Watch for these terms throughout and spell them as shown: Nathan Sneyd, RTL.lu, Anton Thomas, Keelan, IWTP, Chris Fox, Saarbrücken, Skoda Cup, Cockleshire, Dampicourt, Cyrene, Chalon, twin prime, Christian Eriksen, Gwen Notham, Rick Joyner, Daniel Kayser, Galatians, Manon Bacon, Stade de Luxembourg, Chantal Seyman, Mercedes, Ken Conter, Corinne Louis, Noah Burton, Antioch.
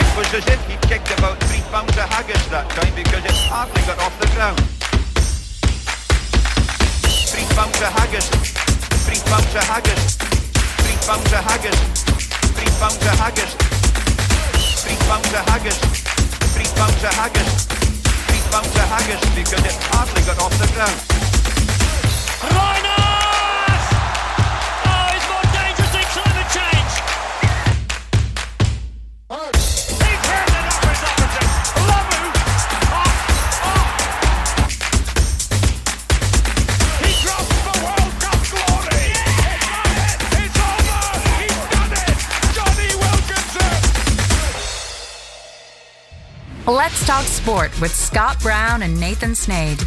It was as if he'd kicked about 3 pounds of haggis that time, because it hardly got off the ground. 3 pounds of haggis, 3 pounds of haggis, 3 pounds of haggis, 3 pounds of haggis, 3 pounds of haggis, 3 pounds of haggis, 3 pounds of haggis, because it hardly got off the ground. Rhinos! Oh, it's more dangerous than climate change! He's held it up with Upperton. Lamu! He dropped for World Cup glory! Yeah. It's over! He's done it! Johnny Wilkinson! Let's Talk Sport with Scott Brown and Nathan Sneyd.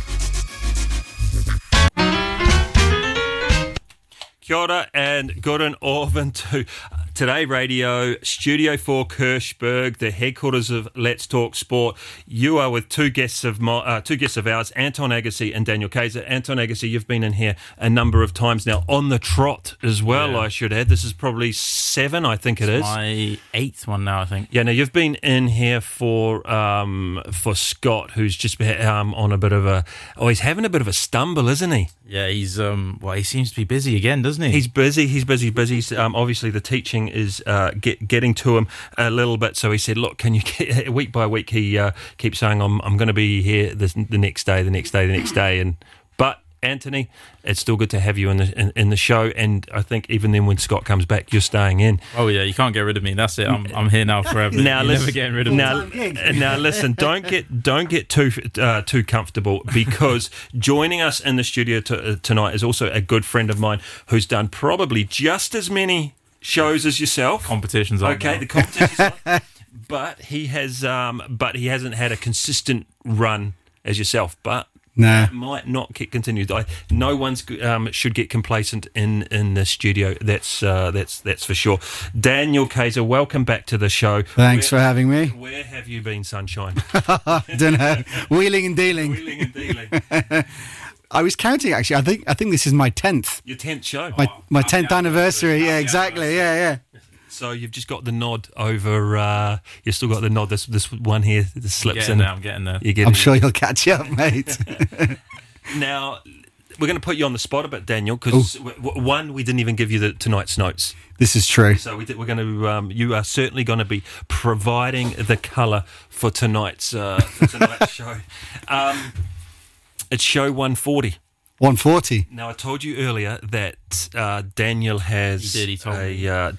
Kia ora and good and oven to Today Radio, Studio 4 Kirchberg, the headquarters of Let's Talk Sport. You are with two guests of ours, Anton Agassi and Daniel Kayser. Anton Agassi, you've been in here a number of times now, on the trot as well, yeah. I should add. This is probably seven, I think it's my eighth one now, I think. Yeah, now you've been in here for Scott, who's just on a bit of a... Oh, he's having a bit of a stumble, isn't he? Yeah, he's he seems to be busy again, doesn't he? He's busy. Obviously, the teaching is getting to him a little bit. So he said, "Look, can you get week by week?" He keeps saying, "I'm going to be here the next day." But Anthony, it's still good to have you in the show. And I think even then, when Scott comes back, you're staying in. Oh yeah, you can't get rid of me. That's it. I'm here now forever. Now you're never getting rid of me. Now listen, don't get too comfortable, because joining us in the studio tonight is also a good friend of mine who's done probably just as many shows as yourself. Competitions, okay. The competitions, but he has, but he hasn't had a consistent run as yourself. But It might not get continued. No one's should get complacent in the studio. That's for sure. Daniel Kayser, welcome back to the show. Thanks for having me. Where have you been, sunshine? Don't know. Wheeling and dealing. I was counting, actually. I think this is my 10th. Your 10th show. My 10th anniversary. Yeah, exactly. Yeah. So you've just got the nod over. You've still got the nod. This one here slips in. I'm getting there. I'm sure you'll catch up, mate. Now, we're going to put you on the spot a bit, Daniel, because one, we didn't even give you tonight's notes. This is true. So we're going to. You are certainly going to be providing the colour for tonight's show. It's show 140. 140. Now, I told you earlier that Daniel has he's a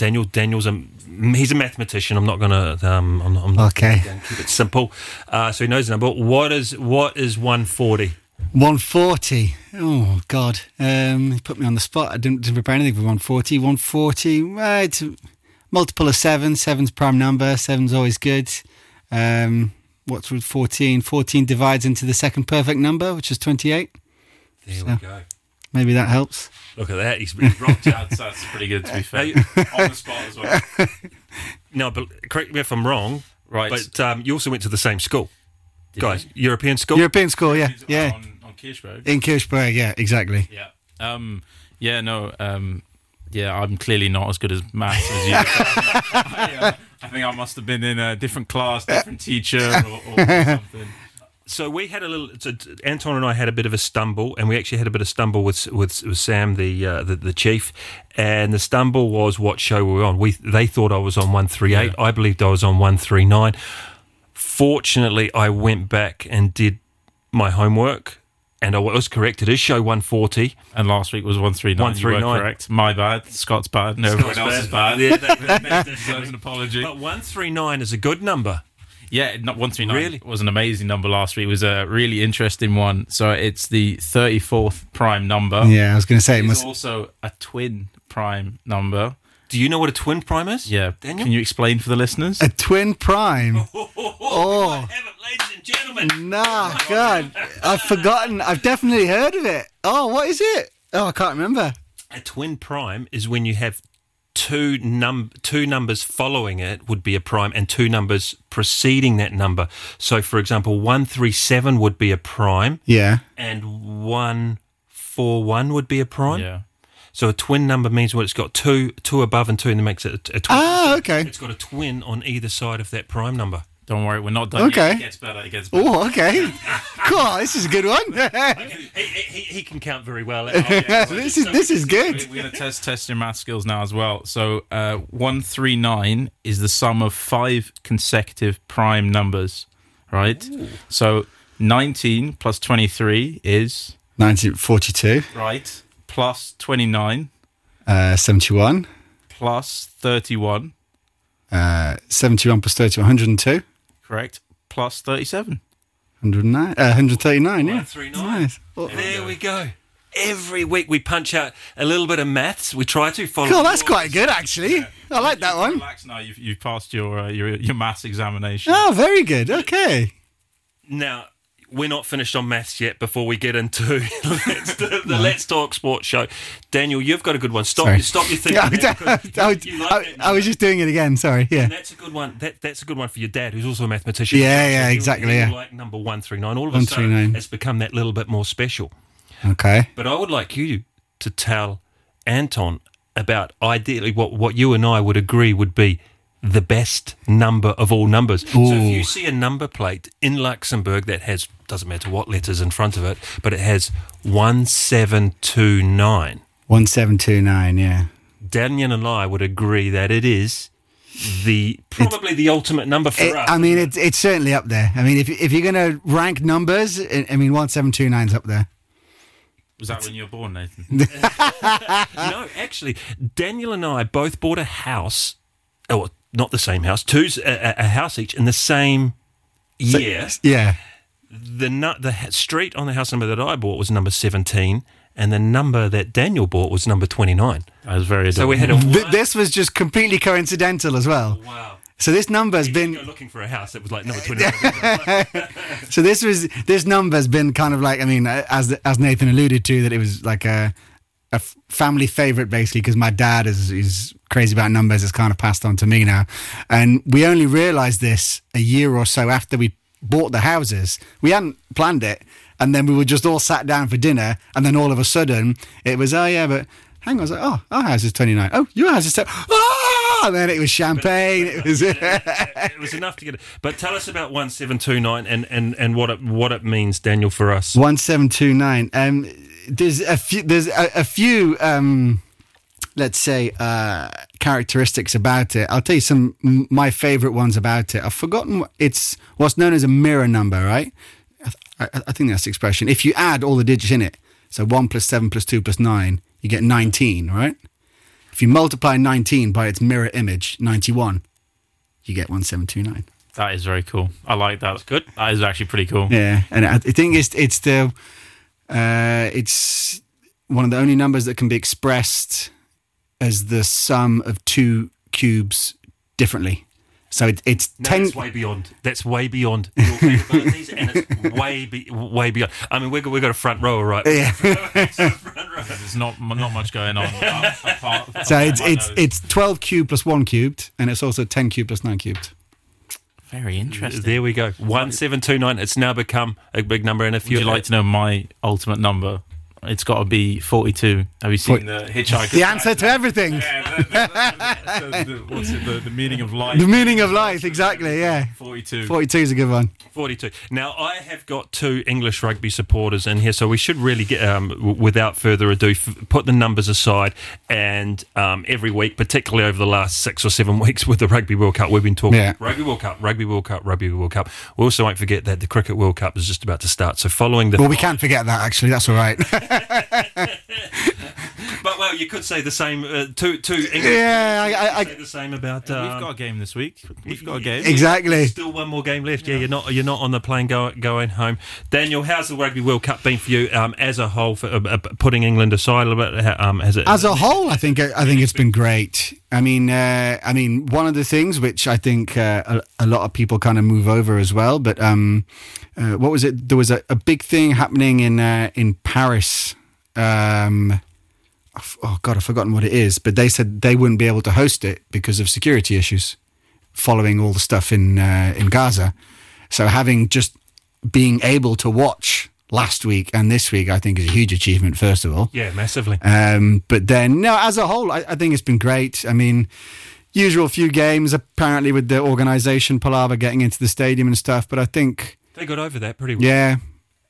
mathematician. I'm not going to. I'm keep it simple. So he knows the number. What is 140? 140. Oh God! You put me on the spot. I didn't prepare anything for 140. 140. It's a multiple of 7. 7's prime number. 7's always good. What's with 14? 14 divides into the second perfect number, which is 28. There we go. Maybe that helps. Look at that. He's rocked out. That's pretty good, to be fair. On the spot as well. No, but correct me if I'm wrong. Right. But you also went to the same school. Guys, European school? European school, yeah. Yeah. On Kirchberg. In Kirchberg, yeah, exactly. Yeah. I'm clearly not as good as maths as you. I think I must have been in a different class, different teacher or something. So we had Anton and I had a bit of a stumble, and we actually had a bit of stumble with Sam, the chief. And the stumble was what show we were on. They thought I was on 138. Yeah. I believed I was on 139. Fortunately, I went back and did my homework, and I was correct. It is show 140. And last week was 139. 139. You were correct. My bad. Scott's bad. No, everyone else's bad. Yeah, that deserves an apology. But 139 is a good number. Yeah, 139 really was an amazing number last week. It was a really interesting one. So it's the 34th prime number. Yeah, I was going to say. It's also a twin prime number. Do you know what a twin prime is? Yeah. Daniel? Can you explain for the listeners? A twin prime? Oh. I haven't, ladies and gentlemen. Nah, God. I've forgotten. I've definitely heard of it. Oh, what is it? Oh, I can't remember. A twin prime is when you have two numbers following it would be a prime, and two numbers preceding that number. So, for example, 137 would be a prime. Yeah. And 141 would be a prime. Yeah. So a twin number means well, it's got two above and two in the mix. A twin. Ah, okay. It's got a twin on either side of that prime number. Don't worry, we're not done yet. It gets better, Oh, okay. Cool, this is a good one. He can count very well. This is good. We're going to test your math skills now as well. So 139 is the sum of five consecutive prime numbers, right? Ooh. So 19 plus 23 is... 1942. Right. Plus 29. 71. Plus 31. 71 plus 30, 102. Correct. Plus 37. 109. 139, yeah. 139. Nice. There we go. Every week we punch out a little bit of maths. We try to follow. Cool, that's quite good, actually. Yeah. I like that one. Relax now. You've passed your maths examination. Oh, very good. Okay. Now, we're not finished on maths yet before we get into the Let's Talk Sport show. Daniel, you've got a good one. Stop your thinking. I was just doing it again, sorry. Yeah. And that's a good one. That's a good one for your dad, who's also a mathematician. Yeah, exactly. Yeah. Like number 139. All of a sudden, it's become that little bit more special. Okay. But I would like you to tell Anton about ideally what you and I would agree would be the best number of all numbers. Ooh. So if you see a number plate in Luxembourg that has, doesn't matter what letters in front of it, but it has 1729. 1729, yeah. Daniel and I would agree that it is the ultimate number for us. I mean, it's certainly up there. I mean, if you're going to rank numbers, 1729's up there. Was that when you were born, Nathan? No, actually, Daniel and I both bought a house, or not the same house, a house each in the same year. So, yeah. The street on the house number that I bought was number 17, and the number that Daniel bought was number 29. I was very adorable. So we had this was just completely coincidental as well. Oh, wow. So this number has been looking for a house that was like number 29. So this number has been kind of like, I mean, as Nathan alluded to, that it was like a family favourite, basically, because my dad is crazy about numbers. It's kind of passed on to me now. And we only realised this a year or so after we bought the houses. We hadn't planned it. And then we were just all sat down for dinner. And then all of a sudden, it was, oh, yeah, but hang on. I was like, oh, our house is 29. Oh, your house is 29. Oh! And then it was champagne. It was enough to get it. But tell us about 1729 and what it means, Daniel, for us. 1729. There's a few, let's say, characteristics about it. I'll tell you my favourite ones about it. I've forgotten. It's what's known as a mirror number, right? I think that's the expression. If you add all the digits in it, so 1 plus 7 plus 2 plus 9, you get 19, right? If you multiply 19 by its mirror image, 91, you get 1729. That is very cool. I like that. That's good. That is actually pretty cool. Yeah, and I think it's the... it's one of the only numbers that can be expressed as the sum of two cubes differently. So it's way beyond. That's way beyond your capabilities, and it's way beyond. I mean, we've got a front rower, right? Yeah. There's not much going on. So it's 12 cubed plus 1 cubed, and it's also 10 cubed plus 9 cubed. Very interesting. There we go. 1729. It's now become a big number. And if you'd like to know my ultimate number, it's got to be 42. Have you seen the Hitchhiker's? The answer to everything. What's it? The meaning of life. The meaning of life. Exactly. Yeah. 42. 42 is a good one. 42. Now I have got two English rugby supporters in here, so we should really get, without further ado, put the numbers aside. And every week, particularly over the last 6 or 7 weeks with the Rugby World Cup, we've been talking Rugby World Cup. We also won't forget that the Cricket World Cup is just about to start. So following the we can't forget that actually. That's all right. But well, you could say the same. Two English. Yeah, I say the same about. We've got a game this week. We've got a game. Exactly. Still one more game left. Yeah, you're not on the plane going home. Daniel, how's the Rugby World Cup been for you as a whole? For putting England aside a little bit, as a whole, I think it's been great. I mean, one of the things which I think a lot of people kind of move over as well. But what was it? There was a big thing happening in Paris. Oh God, I've forgotten what it is, but they said they wouldn't be able to host it because of security issues following all the stuff in Gaza. So having just being able to watch last week and this week, I think, is a huge achievement, first of all. Yeah, massively. But then, no, as a whole, I think it's been great. I mean, usual few games, apparently, with the organisation palaver getting into the stadium and stuff, but I think... They got over that pretty well. Yeah.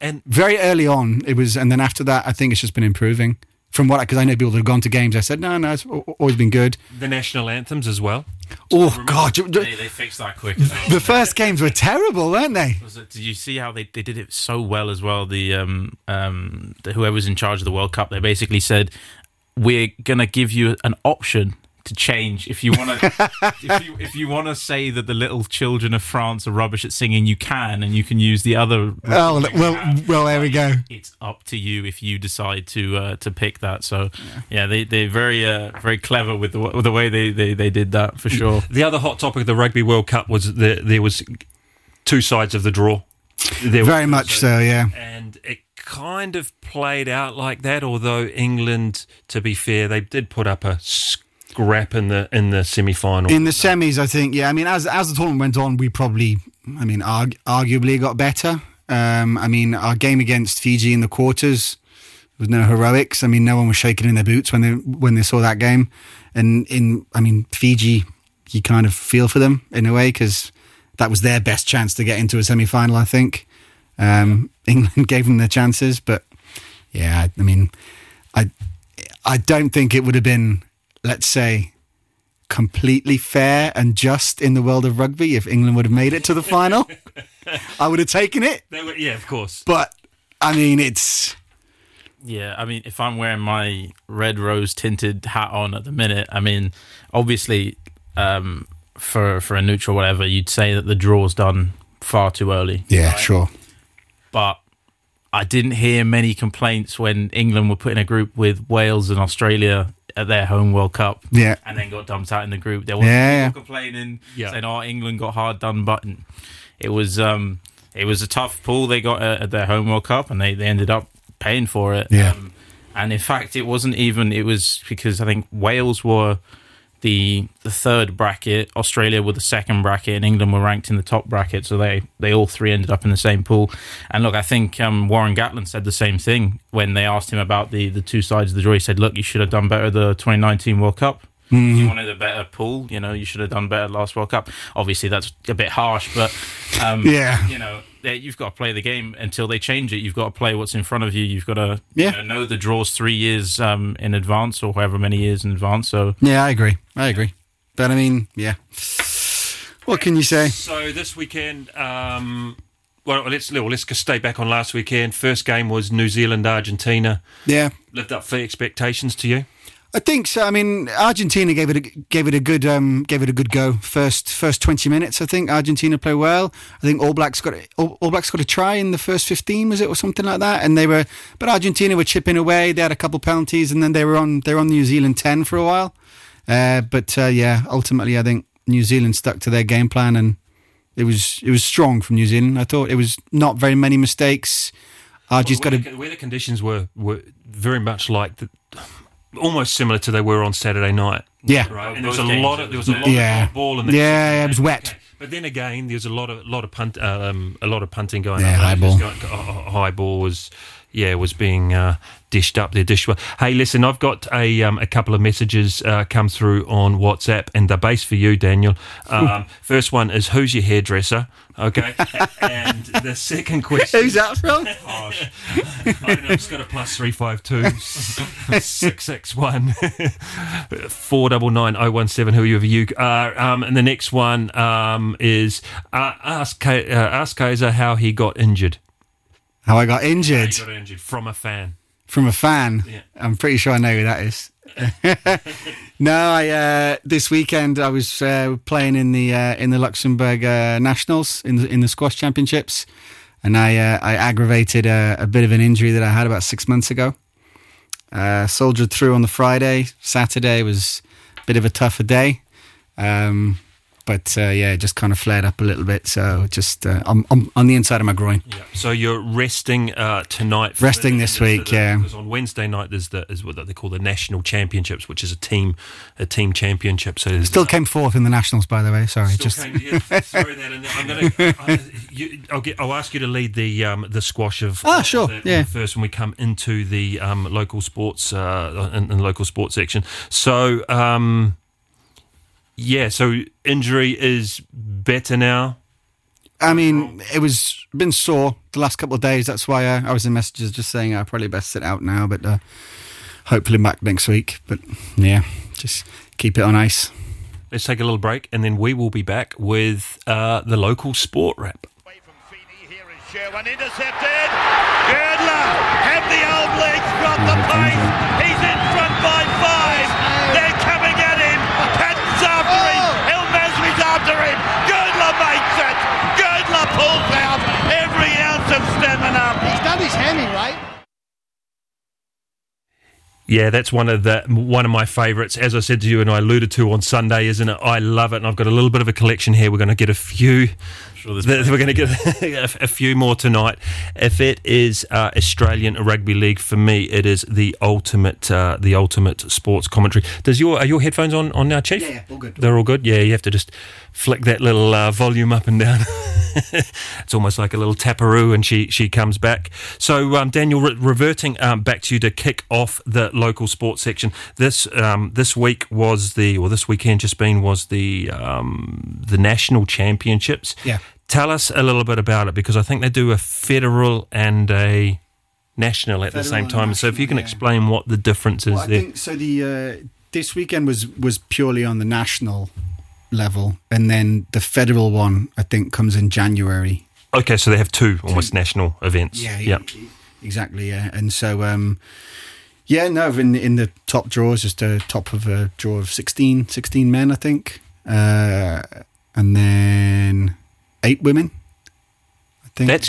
And very early on, it was... And then after that, I think it's just been improving. From what... Because I know people that have gone to games, I said, no, it's always been good. The national anthems as well. Oh, God. They fixed that quick. The first games were terrible, weren't they? Did you see how they did it so well as well? Whoever's in charge of the World Cup, they basically said, we're going to give you an option to change if you want to. if you want to say that the little children of France are rubbish at singing, you can, and you can use the other. Oh well, there we go. It's up to you if you decide to pick that. So yeah, they're very very clever with the way they did that for sure. The other hot topic of the Rugby World Cup was there was two sides of the draw. Very much so, yeah. And it kind of played out like that. Although England, to be fair, they did put up a scrap in the semi-final. In the semis, I think, yeah. I mean, as the tournament went on, we probably, I mean, arguably got better. I mean, our game against Fiji in the quarters was no heroics. I mean, no one was shaking in their boots when they saw that game. And Fiji, you kind of feel for them in a way because that was their best chance to get into a semi-final, I think. England gave them their chances, but yeah, I mean, I don't think it would have been, let's say, completely fair and just in the world of rugby if England would have made it to the final. I would have taken it. Yeah, of course. But, I mean, it's... Yeah, I mean, if I'm wearing my red rose-tinted hat on at the minute, I mean, obviously, for a neutral or whatever, you'd say that the draw's done far too early. Yeah, right? Sure. But I didn't hear many complaints when England were put in a group with Wales and Australia at their home World Cup, yeah, and then got dumped out in the group. There wasn't people complaining, saying, "Oh, England got hard done." But it was a tough pool they got at their home World Cup, and they ended up paying for it. Yeah. And in fact, it wasn't even. It was because I think Wales were the third bracket, Australia were the second bracket, and England were ranked in the top bracket. So they all three ended up in the same pool. And look, I think Warren Gatland said the same thing when they asked him about the two sides of the draw. He said, look, you should have done better the 2019 World Cup. Mm-hmm. You wanted a better pool, you should have done better last World Cup. Obviously, that's a bit harsh, but, you've got to play the game until they change it. You've got to play what's in front of you. You've got to know the draws 3 years in advance or however many years in advance. So yeah, I agree. But I mean, yeah. What can you say? So this weekend, let's stay back on last weekend. First game was New Zealand-Argentina. Yeah. Lived up to expectations to you? I think so. I mean, Argentina gave it a good go. First 20 minutes, I think Argentina played well. I think All Blacks got a try in the first 15, was it, or something like that? And but Argentina were chipping away. They had a couple penalties, and then they were on New Zealand 10 for a while. Ultimately, I think New Zealand stuck to their game plan, and it was strong from New Zealand. I thought it was not very many mistakes. The weather conditions were very much like the. Almost similar to they were on Saturday night. Yeah. Right? And there was a lot of ball in the it was wet. Okay. But then again, there's a lot of punting going on. High ball. High ball was being dished up there. Hey, listen, I've got a couple of messages come through on WhatsApp, and they're based for you, Daniel. First one is, who's your hairdresser? Okay. And the second question... Who's that from? Gosh. I don't know, it's got a +352 661 499 017, whoever you are. And the next one is, ask Kayser how he got injured. How I got injured? Yeah, you got injured from a fan. From a fan? Yeah. I'm pretty sure I know who that is. No, this weekend I was playing in the Luxembourg Nationals in the squash championships, and I aggravated a bit of an injury that I had about 6 months ago. Soldiered through on the Friday. Saturday was a bit of a tougher day. But it just kind of flared up a little bit. So just I'm on the inside of my groin. Yeah. So you're resting tonight. Resting this week, yeah. Because on Wednesday night is what they call the National Championships, which is a team championship. So still came fourth in the Nationals, by the way. Sorry, I'm going to. I'll ask you to lead the squash of sure. First when we come into the local sports in local sports section. So so injury is better now. I mean, it was been sore the last couple of days. That's why I was in messages just saying I probably best sit out now, but hopefully back next week. But yeah, just keep it on ice. Let's take a little break, and then we will be back with the local sport wrap. Away from Feeney, here is Sherwin, intercepted. Girdler, have the old legs got the pace? He's in front by 5. They're coming at him. Patton's after him. El Masri's after him. Girdler makes it. Girdler pulls out every ounce of stamina. He's done his hammy, right? Yeah, that's one of my favourites. As I said to you and I alluded to on Sunday, isn't it? I love it, and I've got a little bit of a collection here. We're going to get a few. Sure, we're going to get a few more tonight. If it is Australian Rugby League, for me, it is the ultimate sports commentary. Are your headphones on now, Chief? Yeah, all good. They're all good. Yeah, you have to just flick that little volume up and down. It's almost like a little taparoo, and she comes back. So, Daniel, reverting back to you to kick off the local sports section. This weekend was the national championships. Yeah. Tell us a little bit about it, because I think they do a federal and a national at the same time. National, so if you can explain what the difference is there. I think so. The this weekend was purely on the national level, and then the federal one I think comes in January. Okay, so they have two almost national events. Exactly. Yeah, and so in the top draws, just a top of a draw of 16 men, I think, and then 8 women. I think that's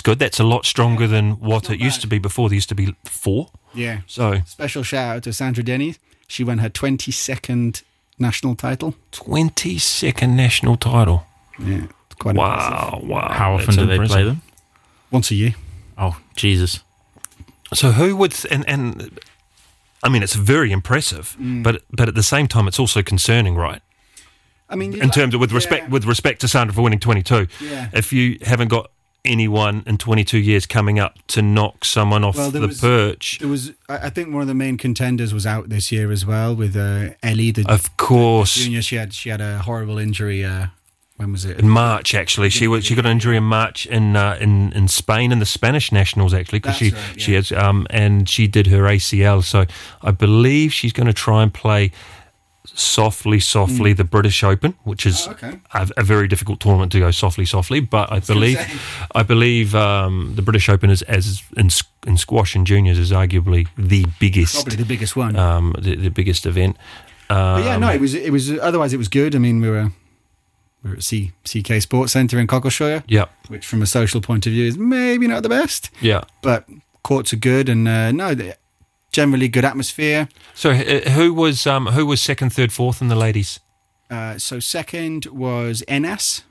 good. That's a lot stronger than what it used to be before. There used to be 4. Yeah. So special shout out to Sandra Denny. She won her 22nd national title. 22nd national title. Yeah. Quite impressive. Wow. How often do they play them? Once a year. Oh, Jesus. So who would... and I mean, it's very impressive, but at the same time, it's also concerning, right? I mean... In terms of with respect to Sandra for winning 22. Yeah. If you haven't got anyone in 22 years coming up to knock someone off perch. There was, I think, one of the main contenders was out this year as well with Ellie. Of course, the junior. She had a horrible injury. When was it? In March, actually, she got an injury in March in Spain, in the Spanish nationals, actually, because she has and she did her ACL. So I believe she's going to try and play softly the British Open, which is a very difficult tournament to go softly, but I believe the British Open is, as in squash and juniors, is arguably probably the biggest one, the biggest event. But it was otherwise it was good. I mean, we were at CK Sports Centre in Cockleshire, which from a social point of view is maybe not the best, but courts are good, and generally good atmosphere. So who was second, third, fourth in the ladies? So second was NS.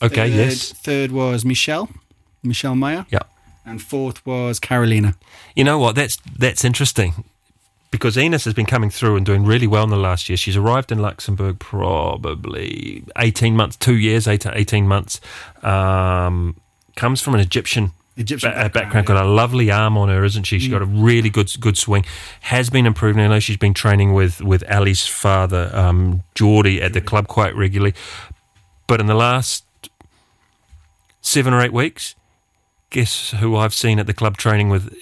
Okay, yes. Third was Michelle Meyer. Yeah. And fourth was Carolina. You know what? That's interesting, because Enos has been coming through and doing really well in the last year. She's arrived in Luxembourg probably 18 months. Comes from an Egyptian background, got a lovely arm on her, isn't she? She's got a really good swing. Has been improving. I know she's been training with Ali's father, Geordie, at the club quite regularly. But in the last 7 or 8 weeks, guess who I've seen at the club training with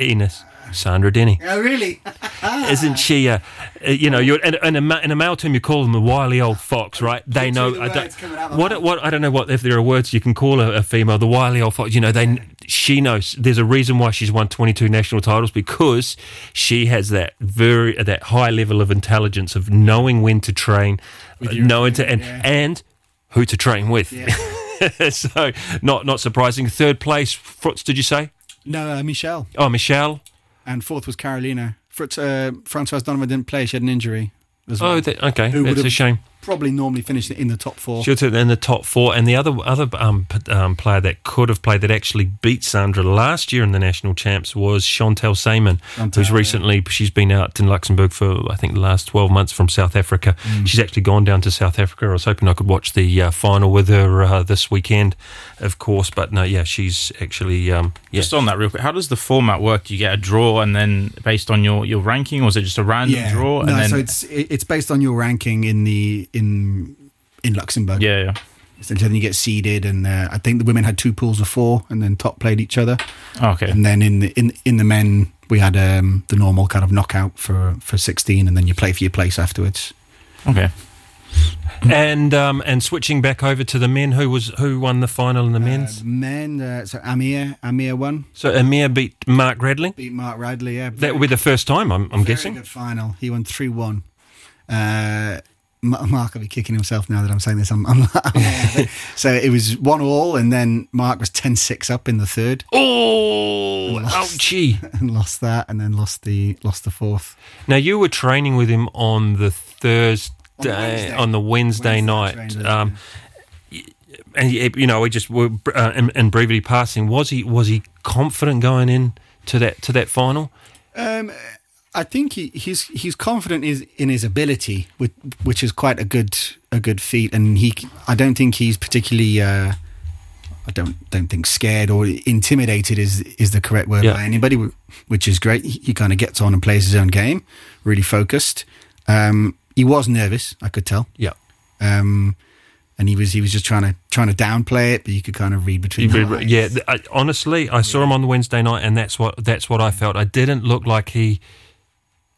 Enos? Sandra Denny. Oh, really? Isn't she? In a male team, you call them a wily old fox, right? They know. I don't know what, if there are words you can call a female the wily old fox. You know, she knows. There's a reason why she's won 22 national titles, because she has that that high level of intelligence of knowing when to train, and who to train with. Yeah. So not surprising. Third place, Fritz, did you say? No, Michelle. Oh, Michelle. And fourth was Carolina. Francoise Donovan didn't play. She had an injury as well. Oh, okay. That's a shame. probably normally finish in the top four. She'll in the top four. And the other player that could have played that actually beat Sandra last year in the national champs was Chantal Seyman, who's recently, she's been out in Luxembourg for, I think, the last 12 months from South Africa. Mm. She's actually gone down to South Africa. I was hoping I could watch the final with her this weekend, of course. But no, yeah, she's actually... Just on that real quick, how does the format work? Do you get a draw and then based on your ranking, or is it just a random draw? And so it's based on your ranking in Luxembourg. Yeah. Essentially, then you get seeded, and I think the women had two pools of four, and then top played each other. Okay. And then in the men, we had the normal kind of knockout for 16, and then you play for your place afterwards. Okay. And switching back over to the men, who won the final in the men's? Men, so Amir won. So Amir beat Mark Radley? Beat Mark Radley, yeah. That will be the first time, I'm guessing. Very good final. He won 3-1. Mark will be kicking himself now that I'm saying this. I'm so it was 1-1, and then Mark was 10-6 up in the third. Oh, ouchie! And lost that, and then lost the fourth. Now, you were training with him on the Wednesday night. And you know, we just were in brevity passing. Was he confident going in to that final? I think he's confident in his ability, which is quite a good feat. And I don't think he's particularly I don't think scared or intimidated is the correct word by anybody, which is great. He kind of gets on and plays his own game, really focused. He was nervous, I could tell. Yeah. And he was just trying to downplay it, but you could kind of read between the lines. Yeah, I honestly saw him on the Wednesday night, and that's what I felt. I didn't look like he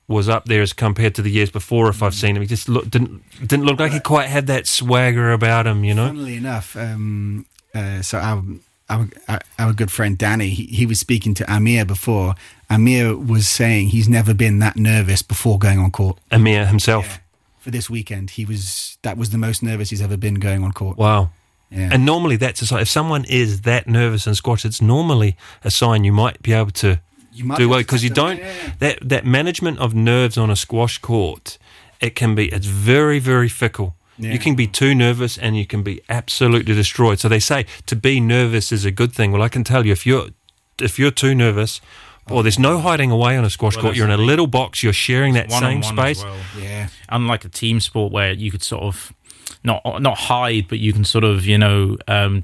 was up there as compared to the years before, if I've seen him. He just didn't look like he quite had that swagger about him, you know? Funnily enough, so our good friend Danny, he was speaking to Amir before. Amir was saying he's never been that nervous before going on court. Amir himself? Yeah. For this weekend, that was the most nervous he's ever been going on court. Wow. Yeah. And normally that's a sign. If someone is that nervous in squash, it's normally a sign you might be able to... You might do well, because you don't. Yeah. That management of nerves on a squash court, it's very, very fickle. Yeah. You can be too nervous, and you can be absolutely destroyed. So they say to be nervous is a good thing. Well, I can tell you, if you're too nervous, there's no hiding away on a squash court. You're in a little box. You're sharing that same space. Well. Yeah, unlike a team sport where you could sort of. Not hide, but you can sort of, you know,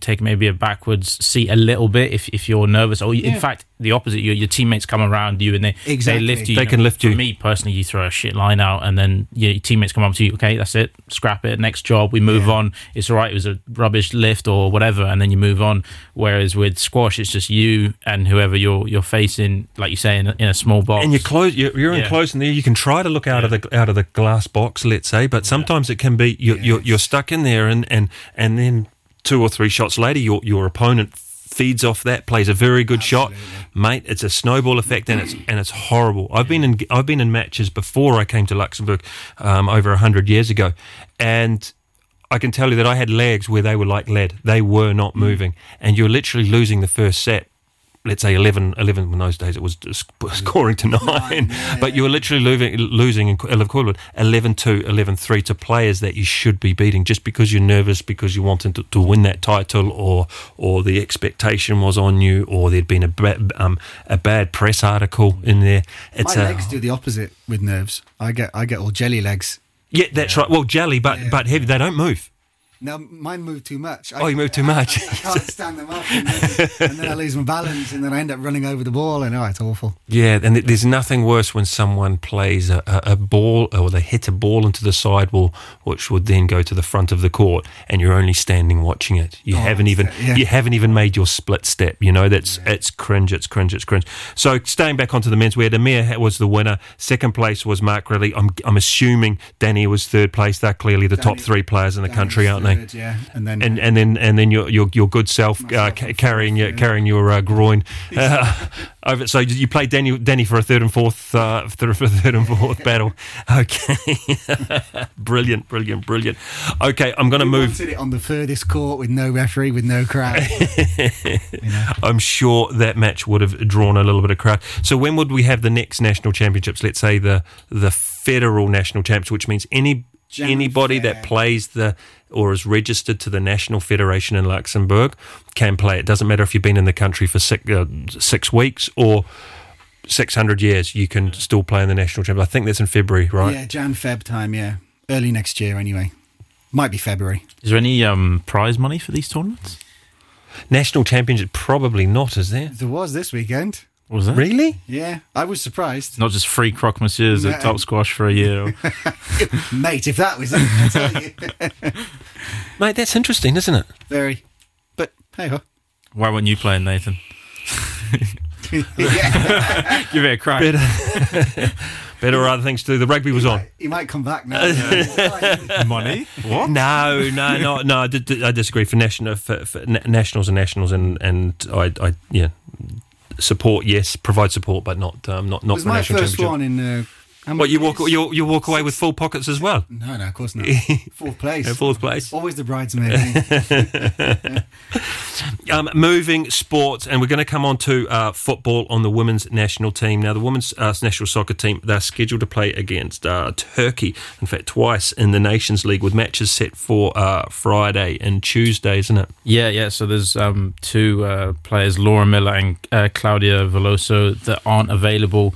take maybe a backwards seat a little bit if you're nervous. Or in fact, the opposite, your teammates come around you and they lift you. They can lift you. For me personally, you throw a shit line out, and then your teammates come up to you. Okay, that's it. Scrap it. Next job. We move on. It's all right. It was a rubbish lift or whatever, and then you move on. Whereas with squash, it's just you and whoever you're facing, like you say, in a small box. And you're enclosed in there. You can try to look out of the glass box, let's say, but sometimes it can be you're stuck in there, and then two or three shots later, your opponent feeds off that, plays a very good shot, mate. It's a snowball effect, and it's horrible. I've been in matches before I came to Luxembourg over 100 years ago, and I can tell you that I had legs where they were like lead. They were not moving, and you're literally losing the first set. Let's say 11 in those days it was scoring to 9, but you were literally losing in 11-2, 11-3 to players that you should be beating just because you're nervous, because you wanted to win that title, or the expectation was on you, or there'd been a bad press article in there. My legs do the opposite with nerves. I get all jelly legs. Yeah, that's right. Well, jelly, but heavy. They don't move. No, mine move too much. You move too much. I can't stand them up, and then I lose my balance, and then I end up running over the ball, and it's awful. Yeah, and there's nothing worse when someone plays a ball, or they hit a ball into the sidewall, which would then go to the front of the court, and you're only standing watching it. You haven't even made your split step. You know, it's cringe. It's cringe. It's cringe. So staying back onto the men's, where Amir was the winner. Second place was Mark Ridley. I'm assuming Danny was third place. They're clearly the top three players in the country, aren't they? Yeah, and then your good self carrying your groin over. So you played Danny for a third and fourth battle. Okay, brilliant. Okay, I'm going to move. Wanted it on the furthest court with no referee, with no crowd. I'm sure that match would have drawn a little bit of crowd. So when would we have the next national championships? Let's say the federal national champs, which means any Anybody that plays the or is registered to the National Federation in Luxembourg can play. It doesn't matter if you've been in the country for 6 weeks or 600 years, you can still play in the National Championship. I think that's in February, right? Yeah, Jan-Feb time, yeah. Early next year anyway. Might be February. Is there any prize money for these tournaments? National Championship, probably not, is there? There was this weekend. Was it? Really? Yeah, I was surprised. Not just free croque monsieurs at Top Squash for a year. Mate, if that was it, I tell you. Mate, that's interesting, isn't it? Very. But, hey-ho. Why weren't you playing, Nathan? Give it a crack. Better other things to do. The rugby was on. He might come back now. Money? What? No. I disagree. For nationals and I support, yes, provide support, but not for national championship. It was my first one in. What you walk away with full pockets as well? No, of course not. Fourth place. Always the bridesmaid. Moving sports, and we're going to come on to football on the women's national team. Now, the women's national soccer team, they're scheduled to play against Turkey, in fact, twice in the Nations League, with matches set for Friday and Tuesday, isn't it? Yeah. So there's two players, Laura Miller and Claudia Veloso, that aren't available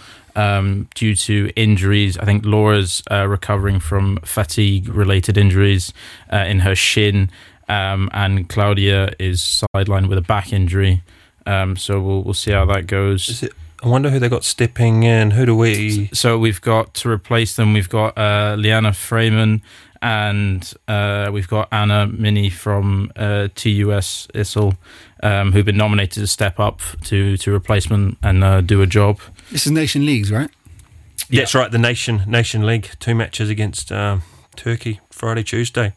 due to injuries. I think Laura's recovering from fatigue-related injuries in her shin, and Claudia is sidelined with a back injury. So we'll see how that goes. I wonder who they got stepping in. Who do we? So we've got to replace them. We've got Liana Freeman, and we've got Anna Minnie from TUS Issel, who've been nominated to step up to replacement and do a job. This is Nation Leagues, right? Yeah. That's right, the Nation League. Two matches against Turkey, Friday, Tuesday.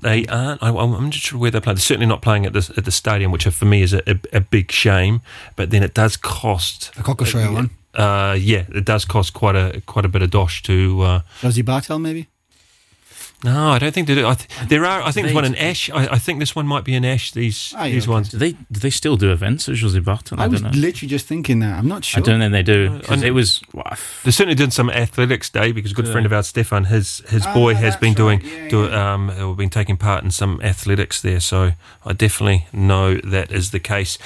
They aren't. I'm not sure where they're playing. They're certainly not playing at the stadium, which for me is a big shame. But then it does cost... The Cockleshire one? Yeah, it does cost quite a bit of dosh to... Rosie Bartel, maybe? No, I don't think they do. I think there's one in Ash. I think this one might be in Ash. These ones. Do they still do events at José Barton? I don't know. Literally just thinking that. I'm not sure. I don't think they do. They certainly did some athletics day, because a good friend of ours, Stefan, his boy has been been taking part in some athletics there. So I definitely know that is the case.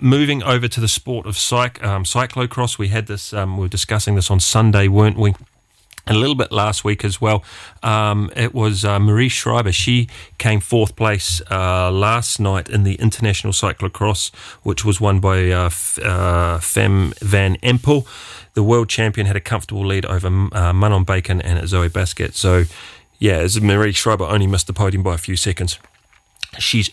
Moving over to the sport of cyclocross, we had this. We were discussing this on Sunday, weren't we? A little bit last week as well. It was Marie Schreiber. She came fourth place last night in the International Cyclocross, which was won by Femme Van Empel. The world champion had a comfortable lead over Manon Bacon and Zoe Baskett. So, yeah, as Marie Schreiber only missed the podium by a few seconds. She's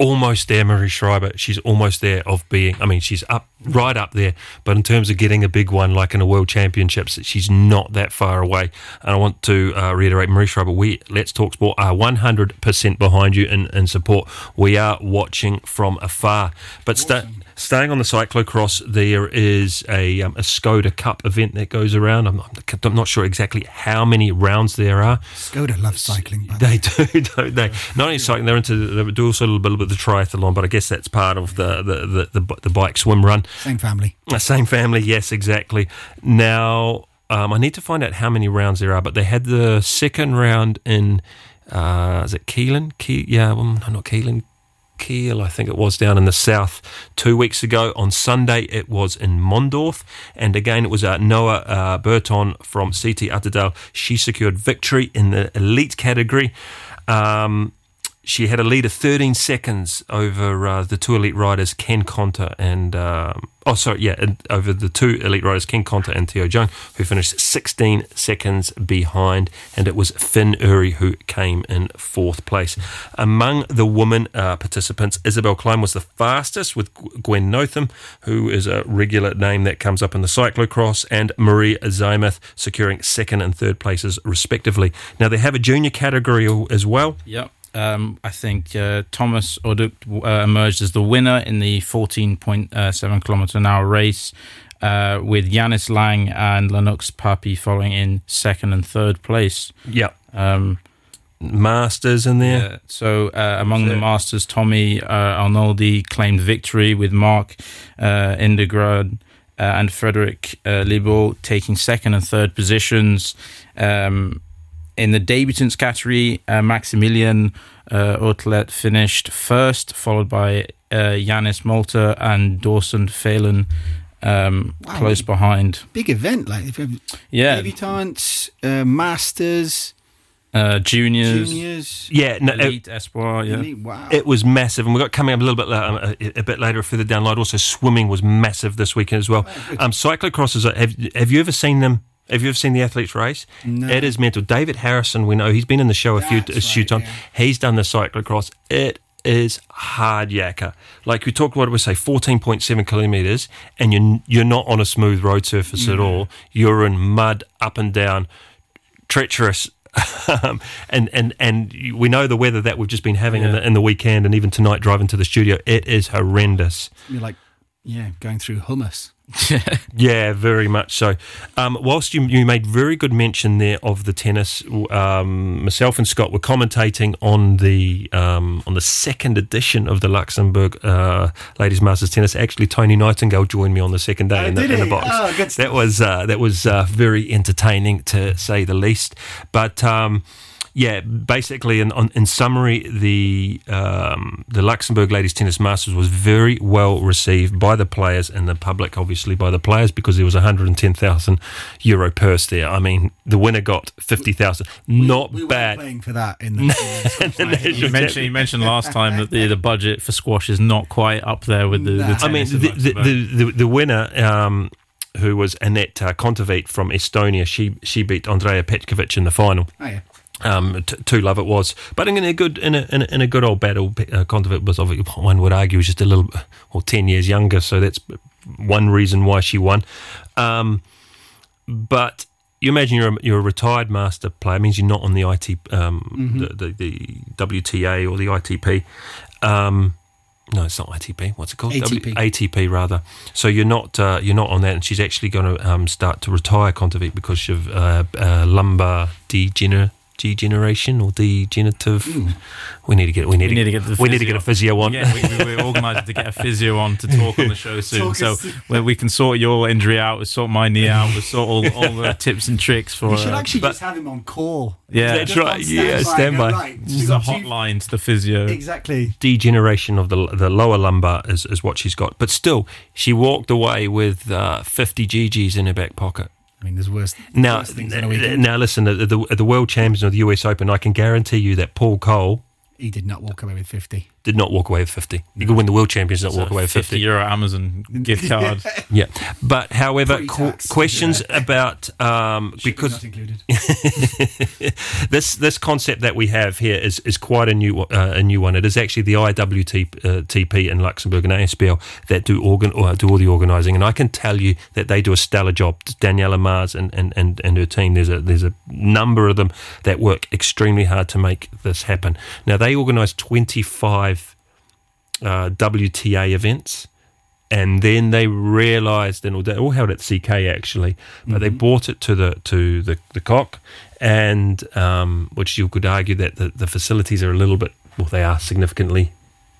almost there, Marie Schreiber. She's almost there of being... I mean, she's up, right up there, but in terms of getting a big one, like in a World Championships, she's not that far away. And I want to reiterate, Marie Schreiber, we, Let's Talk Sport, are 100% behind you in support. We are watching from afar. But staying on the cyclocross, there is a Skoda Cup event that goes around. I'm not sure exactly how many rounds there are. Skoda loves cycling. They do, don't they? Not only cycling, they do also a little bit of the triathlon, but I guess that's part of the bike swim run. Same family, yes, exactly. Now, I need to find out how many rounds there are, but they had the second round in, is it Keelan? Not Keelan. Kiel, I think it was, down in the south 2 weeks ago. On Sunday, it was in Mondorf. And again, it was Noah Burton from CT Utterdale. She secured victory in the elite category. She had a lead of 13 seconds over the two elite riders, Ken Conter and... over the two elite riders, Ken Conter and Teo Jung, who finished 16 seconds behind. And it was Finn Uri who came in fourth place. Among the women participants, Isabel Klein was the fastest, with Gwen Notham, who is a regular name that comes up in the cyclocross, and Marie Zymoth securing second and third places, respectively. Now, they have a junior category as well. Yep. I think Thomas Oduk emerged as the winner in the 14.7 kilometre an hour race, with Yanis Lang and Lennox Papi following in second and third place. Yeah. Masters in there. Yeah. So among the Masters, Tommy Arnoldi claimed victory, with Mark Indegrad and Frederick Libo taking second and third positions. In the debutants category, Maximilian Otelet finished first, followed by Yanis Molter and Dawson Phelan close behind. Big event, like debutants, masters, juniors, elite espoir. Wow, it was massive, and we got coming up a bit later for the download. Also, swimming was massive this weekend as well. Cyclocrosses. Have you ever seen them? Have you ever seen the athletes race? No. It is mental. David Harrison, we know he's been in the show a few times. Yeah. He's done the cyclocross. It is hard yakka. Like we talked about, we say 14.7 kilometres, and you're not on a smooth road surface at all. You're in mud, up and down, treacherous. and we know the weather that we've just been having in the weekend, and even tonight driving to the studio. It is horrendous. You're like, going through hummus. Yeah, very much so. Whilst you made very good mention there of the tennis, myself and Scott were commentating on the second edition of the Luxembourg Ladies Masters Tennis. Actually, Tony Nightingale joined me on the second day in the box. Oh, good stuff. That was very entertaining, to say the least. But basically, in summary, the Luxembourg Ladies Tennis Masters was very well received by the players and the public, obviously by the players, because there was €110,000 purse there. I mean, the winner got 50,000. Not bad. We were playing for that in the you mentioned last time that the budget for squash is not quite up there with the tennis. I mean, the winner, who was Annette Kontaveit from Estonia, she beat Andrea Petkovic in the final. Oh, yeah. 2-love it was, but in a good old battle. Kontaveit was, one would argue, just a little, 10 years younger, so that's one reason why she won. But you imagine you're a retired master player. It means you're not on the IT, the WTA or the ITP. No, it's not ITP. What's it called? ATP. ATP rather. So you're not on that, and she's actually going to start to retire, Kontaveit, because of lumbar degeneration. Degeneration or degenerative. Mm. We need to get a physio on. Yeah, we're organised to get a physio on to talk on the show soon. So where we can sort your injury out, we sort my knee out, we sort all the tips and tricks for. We should just have him on call. Yeah, that's right. Yeah, standby. Right. This is a hotline to the physio. Exactly. Degeneration of the lower lumbar is what she's got, but still, she walked away with 50 GGs in her back pocket. I mean, there's worse things than a weekend. Now, listen, at the World Champions of the US Open, I can guarantee you that Paul Cole... He did not walk away with 50. You could win the World Champions and walk away with 50. €50 Amazon gift card. Yeah. But, however, questions about... because not included. This concept that we have here is quite a new one. It is actually the IWTP in Luxembourg and ASBL that do all the organising. And I can tell you that they do a stellar job. Daniela Mars and her team, there's a number of them that work extremely hard to make this happen. Now, they organise 25 WTA events, and then they realised, and they all held at CK actually, but they brought it to the Cock, and which you could argue that the facilities are they are significantly